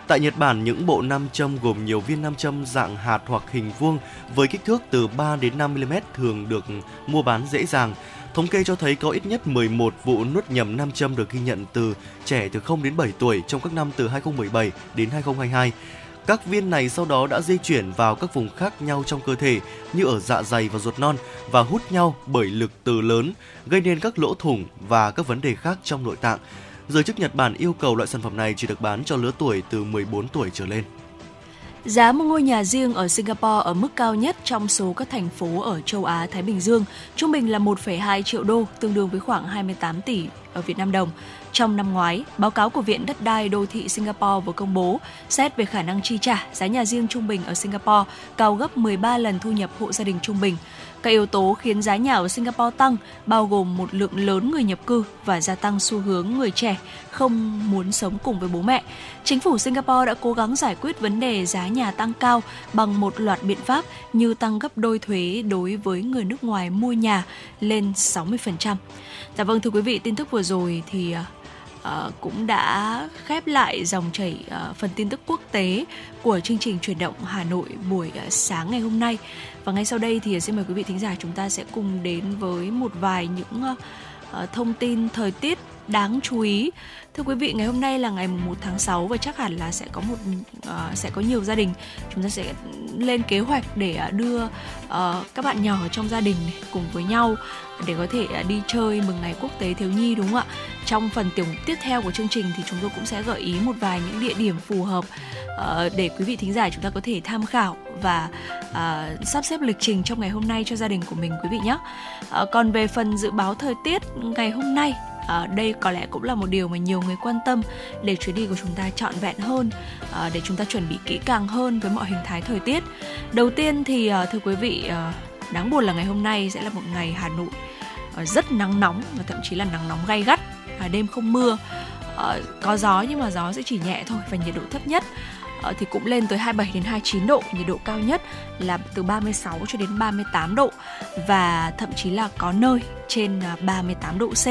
Tại Nhật Bản, những bộ nam châm gồm nhiều viên nam châm dạng hạt hoặc hình vuông với kích thước từ ba đến năm mi li mét thường được mua bán dễ dàng. Thống kê cho thấy có ít nhất mười một vụ nuốt nhầm nam châm được ghi nhận từ trẻ từ không đến bảy tuổi trong các năm từ hai không một bảy đến hai không hai hai. Các viên này sau đó đã di chuyển vào các vùng khác nhau trong cơ thể như ở dạ dày và ruột non và hút nhau bởi lực từ lớn, gây nên các lỗ thủng và các vấn đề khác trong nội tạng. Giới chức Nhật Bản yêu cầu loại sản phẩm này chỉ được bán cho lứa tuổi từ mười bốn tuổi trở lên. Giá một ngôi nhà riêng ở Singapore ở mức cao nhất trong số các thành phố ở châu Á-Thái Bình Dương, trung bình là một phẩy hai triệu đô, tương đương với khoảng hai mươi tám tỷ ở Việt Nam đồng. Trong năm ngoái, báo cáo của Viện Đất đai Đô thị Singapore vừa công bố xét về khả năng chi trả, giá nhà riêng trung bình ở Singapore cao gấp mười ba lần thu nhập hộ gia đình trung bình. Các yếu tố khiến giá nhà ở Singapore tăng bao gồm một lượng lớn người nhập cư và gia tăng xu hướng người trẻ không muốn sống cùng với bố mẹ. Chính phủ Singapore đã cố gắng giải quyết vấn đề giá nhà tăng cao bằng một loạt biện pháp như tăng gấp đôi thuế đối với người nước ngoài mua nhà lên sáu mươi phần trăm. Dạ vâng, thưa quý vị, tin tức vừa rồi thì uh, cũng đã khép lại dòng chảy uh, phần tin tức quốc tế của chương trình Chuyển động Hà Nội buổi uh, sáng ngày hôm nay. Và ngay sau đây thì xin mời quý vị thính giả chúng ta sẽ cùng đến với một vài những uh, thông tin thời tiết đáng chú ý. Thưa quý vị, ngày hôm nay là ngày mùng một tháng sáu và chắc hẳn là sẽ có một uh, sẽ có nhiều gia đình chúng ta sẽ lên kế hoạch để uh, đưa uh, các bạn nhỏ trong gia đình này cùng với nhau để có thể uh, đi chơi mừng ngày quốc tế thiếu nhi, đúng không ạ? Trong phần tiểu mục tiếp theo của chương trình thì chúng tôi cũng sẽ gợi ý một vài những địa điểm phù hợp uh, để quý vị thính giả chúng ta có thể tham khảo và uh, sắp xếp lịch trình trong ngày hôm nay cho gia đình của mình, quý vị nhé. Uh, còn về phần dự báo thời tiết ngày hôm nay, À, đây có lẽ cũng là một điều mà nhiều người quan tâm để chuyến đi của chúng ta trọn vẹn hơn, à, để chúng ta chuẩn bị kỹ càng hơn với mọi hình thái thời tiết. Đầu tiên thì à, thưa quý vị, à, đáng buồn là ngày hôm nay sẽ là một ngày Hà Nội à, rất nắng nóng và thậm chí là nắng nóng gay gắt, à, đêm không mưa, à, có gió nhưng mà gió sẽ chỉ nhẹ thôi và nhiệt độ thấp nhất à, thì cũng lên tới hai mươi bảy đến hai mươi chín độ, nhiệt độ cao nhất là từ ba mươi sáu cho đến ba mươi tám độ và thậm chí là có nơi trên ba mươi tám độ C.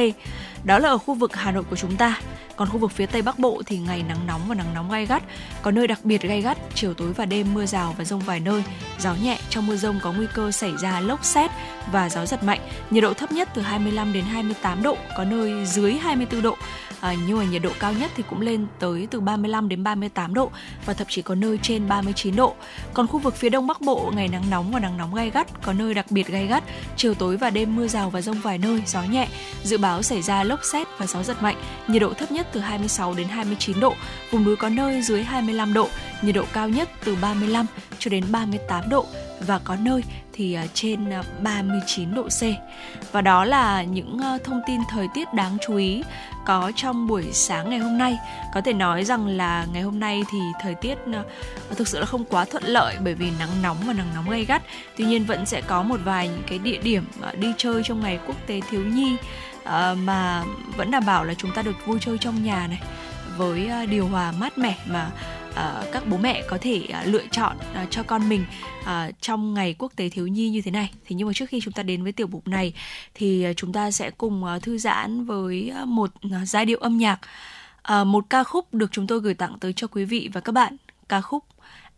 Đó là ở khu vực Hà Nội của chúng ta. Còn khu vực phía Tây Bắc Bộ thì ngày nắng nóng và nắng nóng gay gắt, có nơi đặc biệt gay gắt, chiều tối và đêm mưa rào và dông vài nơi, gió nhẹ, trong mưa dông có nguy cơ xảy ra lốc sét và gió giật mạnh. Nhiệt độ thấp nhất từ hai mươi lăm đến hai mươi tám độ, có nơi dưới hai mươi tư độ. À, nhưng mà nhiệt độ cao nhất thì cũng lên tới từ ba mươi lăm đến ba mươi tám độ và thậm chí có nơi trên ba mươi chín độ. Còn khu vực phía Đông Bắc Bộ ngày nắng nóng và nắng nóng gay gắt, có nơi đặc biệt gay gắt, chiều tối và đêm mưa rào và dông vài nơi, gió nhẹ, dự báo xảy ra lốc sét và gió giật mạnh. Nhiệt độ thấp nhất từ hai mươi sáu đến hai mươi chín độ, vùng núi có nơi dưới hai mươi lăm độ, nhiệt độ cao nhất từ ba mươi lăm cho đến ba mươi tám độ và có nơi thì trên ba mươi chín độ C. Và đó là những thông tin thời tiết đáng chú ý có trong buổi sáng ngày hôm nay. Có thể nói rằng là ngày hôm nay thì thời tiết thực sự là không quá thuận lợi bởi vì nắng nóng và nắng nóng gay gắt. Tuy nhiên vẫn sẽ có một vài những cái địa điểm đi chơi trong ngày quốc tế thiếu nhi mà vẫn đảm bảo là chúng ta được vui chơi trong nhà này với điều hòa mát mẻ mà uh, các bố mẹ có thể uh, lựa chọn uh, cho con mình uh, trong ngày Quốc tế Thiếu Nhi như thế này. Thì nhưng mà trước khi chúng ta đến với tiểu mục này thì uh, chúng ta sẽ cùng uh, thư giãn với uh, một uh, giai điệu âm nhạc, uh, một ca khúc được chúng tôi gửi tặng tới cho quý vị và các bạn, ca khúc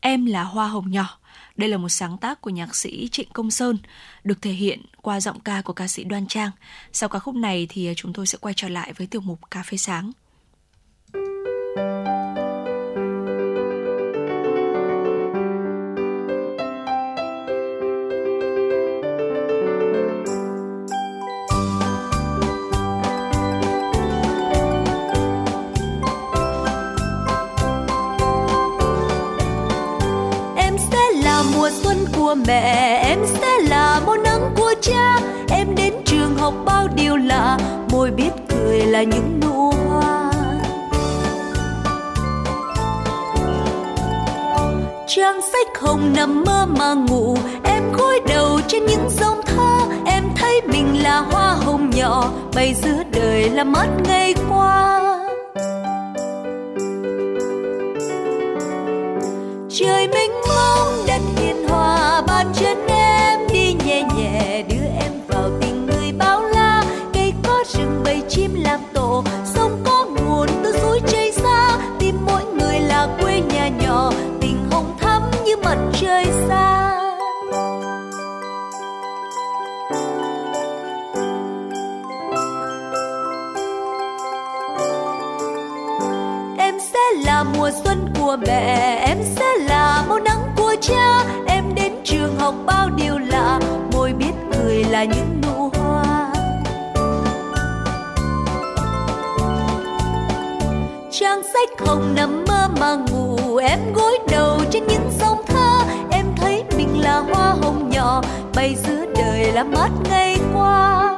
Em là hoa hồng nhỏ. Đây là một sáng tác của nhạc sĩ Trịnh Công Sơn, được thể hiện qua giọng ca của ca sĩ Đoan Trang. Sau ca khúc này thì chúng tôi sẽ quay trở lại với tiểu mục Cà phê sáng. Mẹ em sẽ là món nắng của cha, em đến trường học bao điều lạ, môi biết cười là những nụ hoa. Trang sách hồng nằm mơ mà ngủ, em gối đầu trên những dòng thơ, em thấy mình là hoa hồng nhỏ, bay giữa đời là mát ngày qua. Trời mênh mông đất hiền hòa, bàn chân em đi nhẹ nhẹ, đưa em vào tình người bao la. Cây có rừng bầy chim làm tổ, sông có nguồn từ suối chảy xa, tim mỗi người là quê nhà nhỏ, tình hồng thắm như mặt trời xa. Em sẽ là mùa xuân của mẹ, em sẽ là màu nắng của cha, em đến trường học bao điều lạ, môi biết cười là những nụ hoa. Trang sách hồng nằm mơ mà ngủ, em gối đầu trên những dòng thơ, em thấy mình là hoa hồng nhỏ, bay giữa đời là mát ngày qua.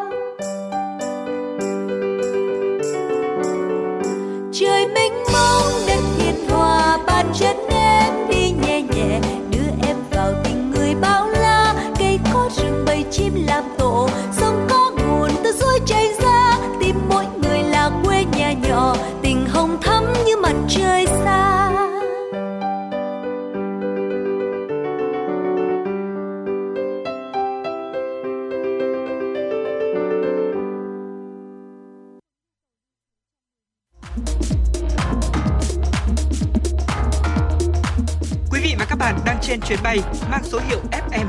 Trời mênh mông đất hiền hòa, bàn chân em đi nhẹ nhẹ, đưa em vào tình người bao la. Cây có rừng bầy chim làm tổ, sông có nguồn từ suối chảy ra, tim mỗi người là quê nhà nhỏ, tình hồng thắm như mặt trời xa. Bạn đang trên chuyến bay mang số hiệu F M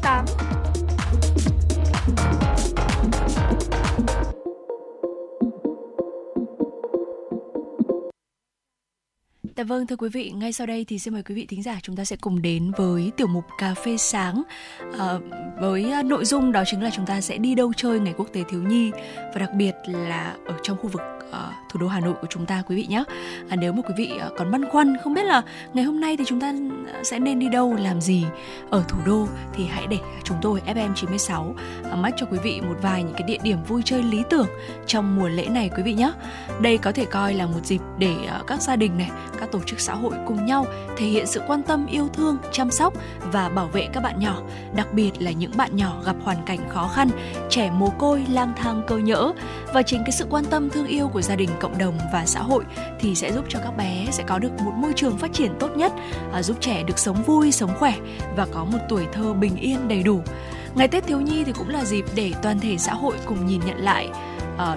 tám. Dạ vâng, thưa quý vị, ngay sau đây thì xin mời quý vị thính giả chúng ta sẽ cùng đến với tiểu mục Cà phê sáng, à, với nội dung đó chính là chúng ta sẽ đi đâu chơi ngày Quốc tế Thiếu Nhi, và đặc biệt là ở trong khu vực uh, thủ đô Hà Nội của chúng ta, quý vị nhé. À, nếu mà quý vị uh, còn băn khoăn không biết là ngày hôm nay thì chúng ta sẽ nên đi đâu, làm gì ở thủ đô, thì hãy để chúng tôi F M chín sáu uh, mách cho quý vị một vài những cái địa điểm vui chơi lý tưởng trong mùa lễ này, quý vị nhé. Đây có thể coi là một dịp để uh, các gia đình này, các tổ chức xã hội cùng nhau thể hiện sự quan tâm, yêu thương, chăm sóc và bảo vệ các bạn nhỏ, đặc biệt là những bạn nhỏ gặp hoàn cảnh khó khăn, trẻ mồ côi, lang thang cơ nhỡ. Và chính cái sự quan tâm, thương yêu của gia đình, cộng đồng và xã hội thì sẽ giúp cho các bé sẽ có được một môi trường phát triển tốt nhất, giúp trẻ được sống vui, sống khỏe và có một tuổi thơ bình yên đầy đủ. Ngày Tết Thiếu Nhi thì cũng là dịp để toàn thể xã hội cùng nhìn nhận lại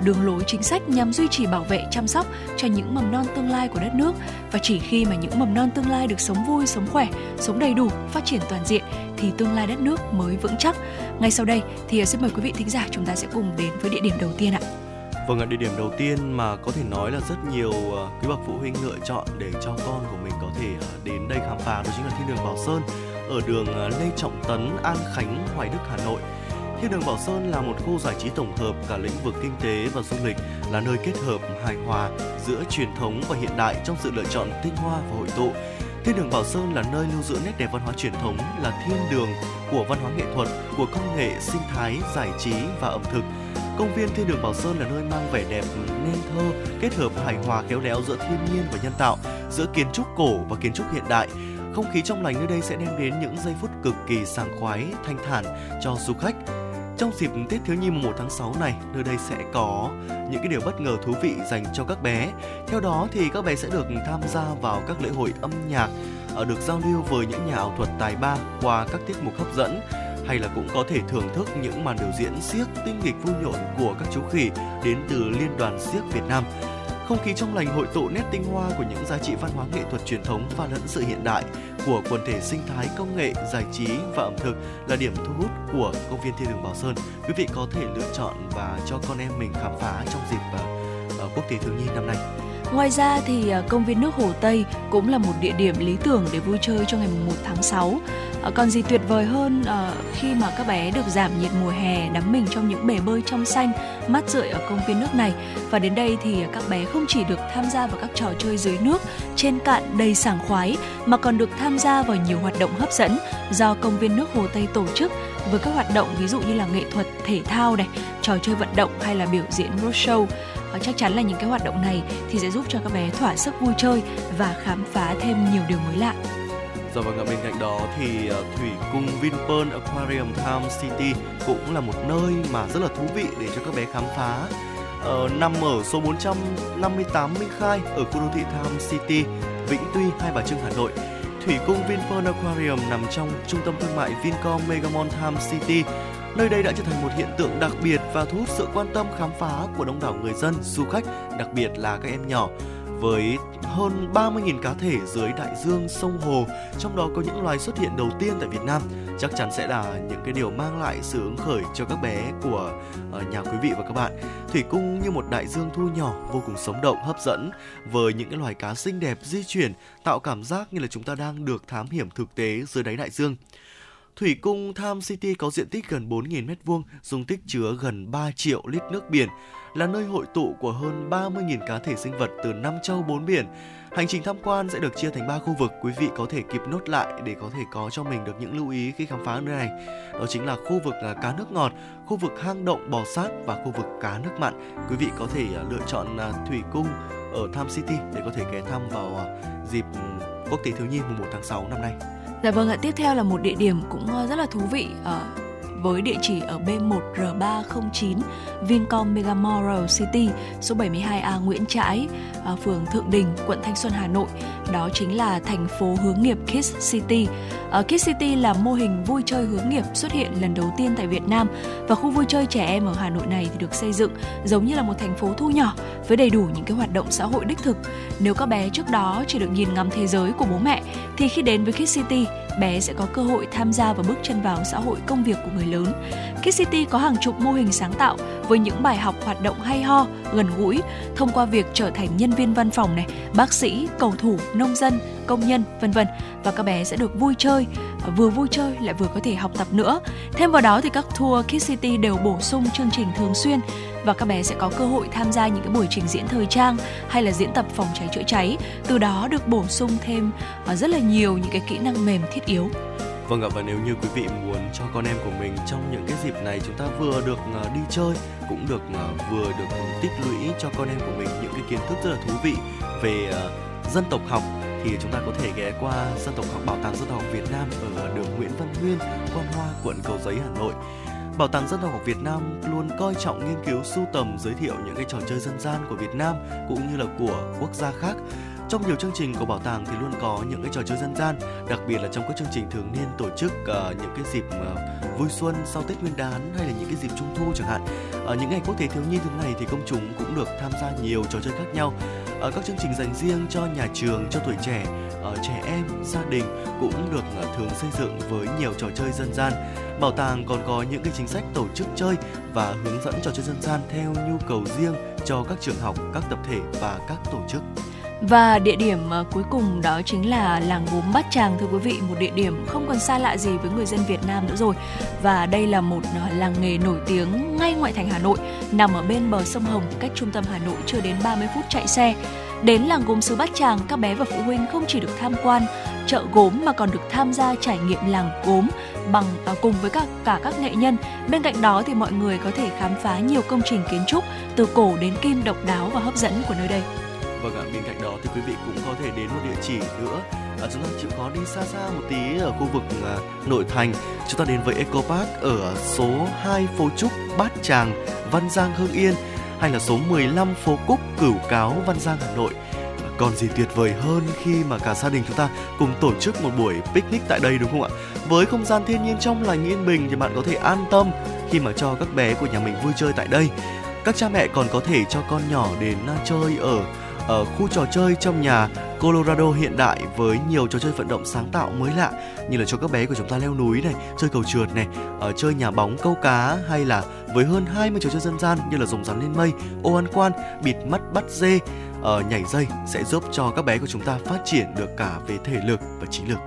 đường lối chính sách nhằm duy trì, bảo vệ, chăm sóc cho những mầm non tương lai của đất nước. Và chỉ khi mà những mầm non tương lai được sống vui, sống khỏe, sống đầy đủ, phát triển toàn diện thì tương lai đất nước mới vững chắc. Ngay sau đây thì xin mời quý vị thính giả chúng ta sẽ cùng đến với địa điểm đầu tiên ạ. Vâng ạ, địa điểm đầu tiên mà có thể nói là rất nhiều quý bậc phụ huynh lựa chọn để cho con của mình có thể đến đây khám phá, đó chính là Thiên đường Bảo Sơn ở đường Lê Trọng Tấn, An Khánh, Hoài Đức, Hà Nội. Thiên đường Bảo Sơn là một khu giải trí tổng hợp cả lĩnh vực kinh tế và du lịch, là nơi kết hợp hài hòa giữa truyền thống và hiện đại trong sự lựa chọn tinh hoa và hội tụ. Thiên đường Bảo Sơn là nơi lưu giữ nét đẹp văn hóa truyền thống, là thiên đường của văn hóa nghệ thuật, của công nghệ, sinh thái, giải trí và ẩm thực. Công viên Thiên đường Bảo Sơn là nơi mang vẻ đẹp nên thơ, kết hợp hài hòa khéo léo giữa thiên nhiên và nhân tạo, giữa kiến trúc cổ và kiến trúc hiện đại. Không khí trong lành nơi đây sẽ đem đến những giây phút cực kỳ sảng khoái, thanh thản cho du khách. Trong dịp Tết Thiếu Nhi mùng một tháng sáu này, nơi đây sẽ có những cái điều bất ngờ thú vị dành cho các bé. Theo đó thì các bé sẽ được tham gia vào các lễ hội âm nhạc, được giao lưu với những nhà ảo thuật tài ba qua các tiết mục hấp dẫn, hay là cũng có thể thưởng thức những màn biểu diễn xiếc tinh nghịch vui nhộn của các chú khỉ đến từ Liên đoàn Xiếc Việt Nam. Không khí trong lành hội tụ nét tinh hoa của những giá trị văn hóa nghệ thuật truyền thống pha lẫn sự hiện đại của quần thể sinh thái công nghệ, giải trí và ẩm thực là điểm thu hút của công viên Thiên đường Bảo Sơn. Quý vị có thể lựa chọn và cho con em mình khám phá trong dịp uh, Quốc tế Thiếu Nhi năm nay. Ngoài ra thì công viên nước Hồ Tây cũng là một địa điểm lý tưởng để vui chơi cho ngày mùng một tháng sáu. Còn gì tuyệt vời hơn khi mà các bé được giảm nhiệt mùa hè, đắm mình trong những bể bơi trong xanh, mát rượi ở công viên nước này. Và đến đây thì các bé không chỉ được tham gia vào các trò chơi dưới nước, trên cạn đầy sảng khoái, mà còn được tham gia vào nhiều hoạt động hấp dẫn do công viên nước Hồ Tây tổ chức, với các hoạt động ví dụ như là nghệ thuật, thể thao này, trò chơi vận động hay là biểu diễn roadshow. Chắc chắn là những cái hoạt động này thì sẽ giúp cho các bé thỏa sức vui chơi và khám phá thêm nhiều điều mới lạ. Dạ vâng, bên cạnh đó thì thủy cung Vinpearl Aquarium Town City cũng là một nơi mà rất là thú vị để cho các bé khám phá. Ờ, nằm ở số bốn trăm năm mươi tám Minh Khai ở khu đô thị Town City, Vĩnh Tuy, Hai Bà Trưng, Hà Nội. Thủy cung Vinpearl Aquarium nằm trong trung tâm thương mại Vincom Megamall Town City. Nơi đây đã trở thành một hiện tượng đặc biệt và thu hút sự quan tâm khám phá của đông đảo người dân, du khách, đặc biệt là các em nhỏ. Với hơn ba mươi nghìn cá thể dưới đại dương, sông hồ, trong đó có những loài xuất hiện đầu tiên tại Việt Nam, chắc chắn sẽ là những cái điều mang lại sự hứng khởi cho các bé của nhà quý vị và các bạn. Thủy cung như một đại dương thu nhỏ, vô cùng sống động, hấp dẫn, với những cái loài cá xinh đẹp di chuyển, tạo cảm giác như là chúng ta đang được thám hiểm thực tế dưới đáy đại dương. Thủy cung Tham City có diện tích gần bốn nghìn mét vuông, dung tích chứa gần ba triệu lít nước biển, là nơi hội tụ của hơn ba mươi nghìn cá thể sinh vật từ năm châu bốn biển. Hành trình tham quan sẽ được chia thành ba khu vực, quý vị có thể kịp nốt lại để có thể có cho mình được những lưu ý khi khám phá nơi này. Đó chính là khu vực cá nước ngọt, khu vực hang động bò sát và khu vực cá nước mặn. Quý vị có thể lựa chọn thủy cung ở Tham City để có thể ghé thăm vào dịp Quốc tế Thiếu Nhi mùng một tháng sáu năm nay. Dạ vâng ạ, tiếp theo là một địa điểm cũng rất là thú vị ở với địa chỉ ở B một R ba không chín Vincom Megamall City, số bảy mươi hai A Nguyễn Trãi, phường Thượng Đình, quận Thanh Xuân, Hà Nội. Đó chính là thành phố hướng nghiệp Kids City. Kids City là mô hình vui chơi hướng nghiệp xuất hiện lần đầu tiên tại Việt Nam, và khu vui chơi trẻ em ở Hà Nội này thì được xây dựng giống như là một thành phố thu nhỏ với đầy đủ những cái hoạt động xã hội đích thực. Nếu các bé trước đó chỉ được nhìn ngắm thế giới của bố mẹ, thì khi đến với Kids City, bé sẽ có cơ hội tham gia và bước chân vào xã hội công việc của người lớn. Kids City có hàng chục mô hình sáng tạo với những bài học hoạt động hay ho, gần gũi thông qua việc trở thành nhân viên văn phòng này, bác sĩ, cầu thủ, nông dân, công nhân, vân vân. Và các bé sẽ được vui chơi, vừa vui chơi lại vừa có thể học tập nữa. Thêm vào đó thì các tour Kids City đều bổ sung chương trình thường xuyên, và các bé sẽ có cơ hội tham gia những cái buổi trình diễn thời trang hay là diễn tập phòng cháy chữa cháy, từ đó được bổ sung thêm rất là nhiều những cái kỹ năng mềm thiết yếu. Vâng ạ, và nếu như quý vị muốn cho con em của mình trong những cái dịp này chúng ta vừa được đi chơi, cũng được vừa được tích lũy cho con em của mình những cái kiến thức rất là thú vị về dân tộc học, thì chúng ta có thể ghé qua dân tộc học Bảo tàng Dân tộc học Việt Nam ở đường Nguyễn Văn Huyên, Quan Hoa, quận Cầu Giấy, Hà Nội. Bảo tàng Dân tộc học Việt Nam luôn coi trọng nghiên cứu, sưu tầm, giới thiệu những cái trò chơi dân gian của Việt Nam cũng như là của quốc gia khác. Trong nhiều chương trình của bảo tàng thì luôn có những cái trò chơi dân gian, đặc biệt là trong các chương trình thường niên tổ chức uh, những cái dịp uh, vui xuân sau Tết Nguyên Đán hay là những cái dịp Trung thu chẳng hạn. Ở uh, những ngày Quốc tế Thiếu Nhi thế này thì công chúng cũng được tham gia nhiều trò chơi khác nhau. Ở uh, các chương trình dành riêng cho nhà trường, cho tuổi trẻ, uh, trẻ em, gia đình cũng được uh, thường xây dựng với nhiều trò chơi dân gian. Bảo tàng còn có những cái chính sách tổ chức chơi và hướng dẫn trò chơi dân gian theo nhu cầu riêng cho các trường học, các tập thể và các tổ chức. Và địa điểm cuối cùng đó chính là làng gốm Bát Tràng, thưa quý vị, một địa điểm không còn xa lạ gì với người dân Việt Nam nữa rồi. Và đây là một làng nghề nổi tiếng ngay ngoại thành Hà Nội, nằm ở bên bờ sông Hồng, cách trung tâm Hà Nội chưa đến ba mươi phút chạy xe. Đến làng gốm xứ Bát Tràng, các bé và phụ huynh không chỉ được tham quan chợ gốm mà còn được tham gia trải nghiệm làng gốm bằng à, cùng với các, cả các nghệ nhân. Bên cạnh đó thì mọi người có thể khám phá nhiều công trình kiến trúc từ cổ đến kim độc đáo và hấp dẫn của nơi đây. Vâng ạ, bên cạnh đó thì quý vị cũng có thể đến một địa chỉ nữa. À, chúng ta chịu khó đi xa xa một tí ở khu vực à, nội thành. Chúng ta đến với Ecopark ở số hai phố Trúc, Bát Tràng, Văn Giang, Hưng Yên, hay là số mười lăm phố Cúc, Cửu Cáo, Văn Giang, Hà Nội. Còn gì tuyệt vời hơn khi mà cả gia đình chúng ta cùng tổ chức một buổi picnic tại đây, đúng không ạ? Với không gian thiên nhiên trong lành yên bình thì bạn có thể an tâm khi mà cho các bé của nhà mình vui chơi tại đây. Các cha mẹ còn có thể cho con nhỏ đến chơi ở, ở khu trò chơi trong nhà Colorado hiện đại với nhiều trò chơi vận động sáng tạo mới lạ, như là cho các bé của chúng ta leo núi này, chơi cầu trượt này, ở chơi nhà bóng, câu cá, hay là với hơn hai mươi trò chơi dân gian như là rồng rắn lên mây, ô ăn quan, bịt mắt bắt dê, ở nhảy dây sẽ giúp cho các bé của chúng ta phát triển được cả về thể lực và trí lực.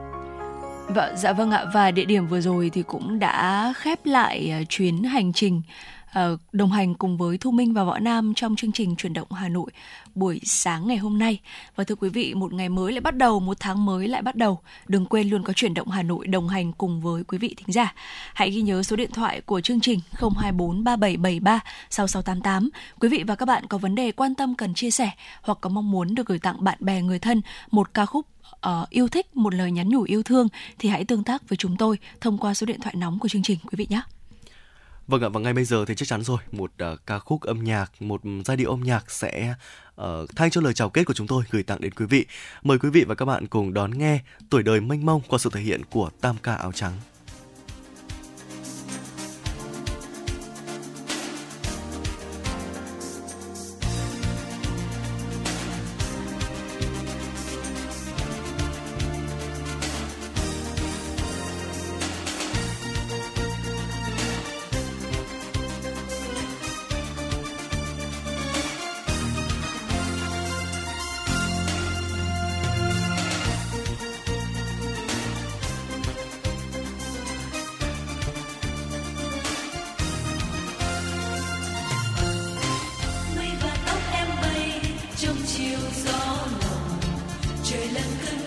Và, dạ vâng ạ, và địa điểm vừa rồi thì cũng đã khép lại chuyến hành trình đồng hành cùng với Thu Minh và Võ Nam trong chương trình Chuyển động Hà Nội buổi sáng ngày hôm nay. Và thưa quý vị, một ngày mới lại bắt đầu, một tháng mới lại bắt đầu. Đừng quên luôn có Chuyển động Hà Nội đồng hành cùng với quý vị thính giả. Hãy ghi nhớ số điện thoại của chương trình không hai bốn ba bảy bảy ba sáu sáu tám tám. Quý vị và các bạn có vấn đề quan tâm cần chia sẻ hoặc có mong muốn được gửi tặng bạn bè người thân một ca khúc Uh, yêu thích, một lời nhắn nhủ yêu thương thì hãy tương tác với chúng tôi thông qua số điện thoại nóng của chương trình quý vị nhé. Vâng ạ, và ngay bây giờ thì chắc chắn rồi, một uh, ca khúc âm nhạc, một giai điệu âm nhạc sẽ uh, thay cho lời chào kết của chúng tôi gửi tặng đến quý vị. Mời quý vị và các bạn cùng đón nghe Tuổi đời mênh mông qua sự thể hiện của Tam ca áo trắng. Chiều gió nổi, trời lặng cơn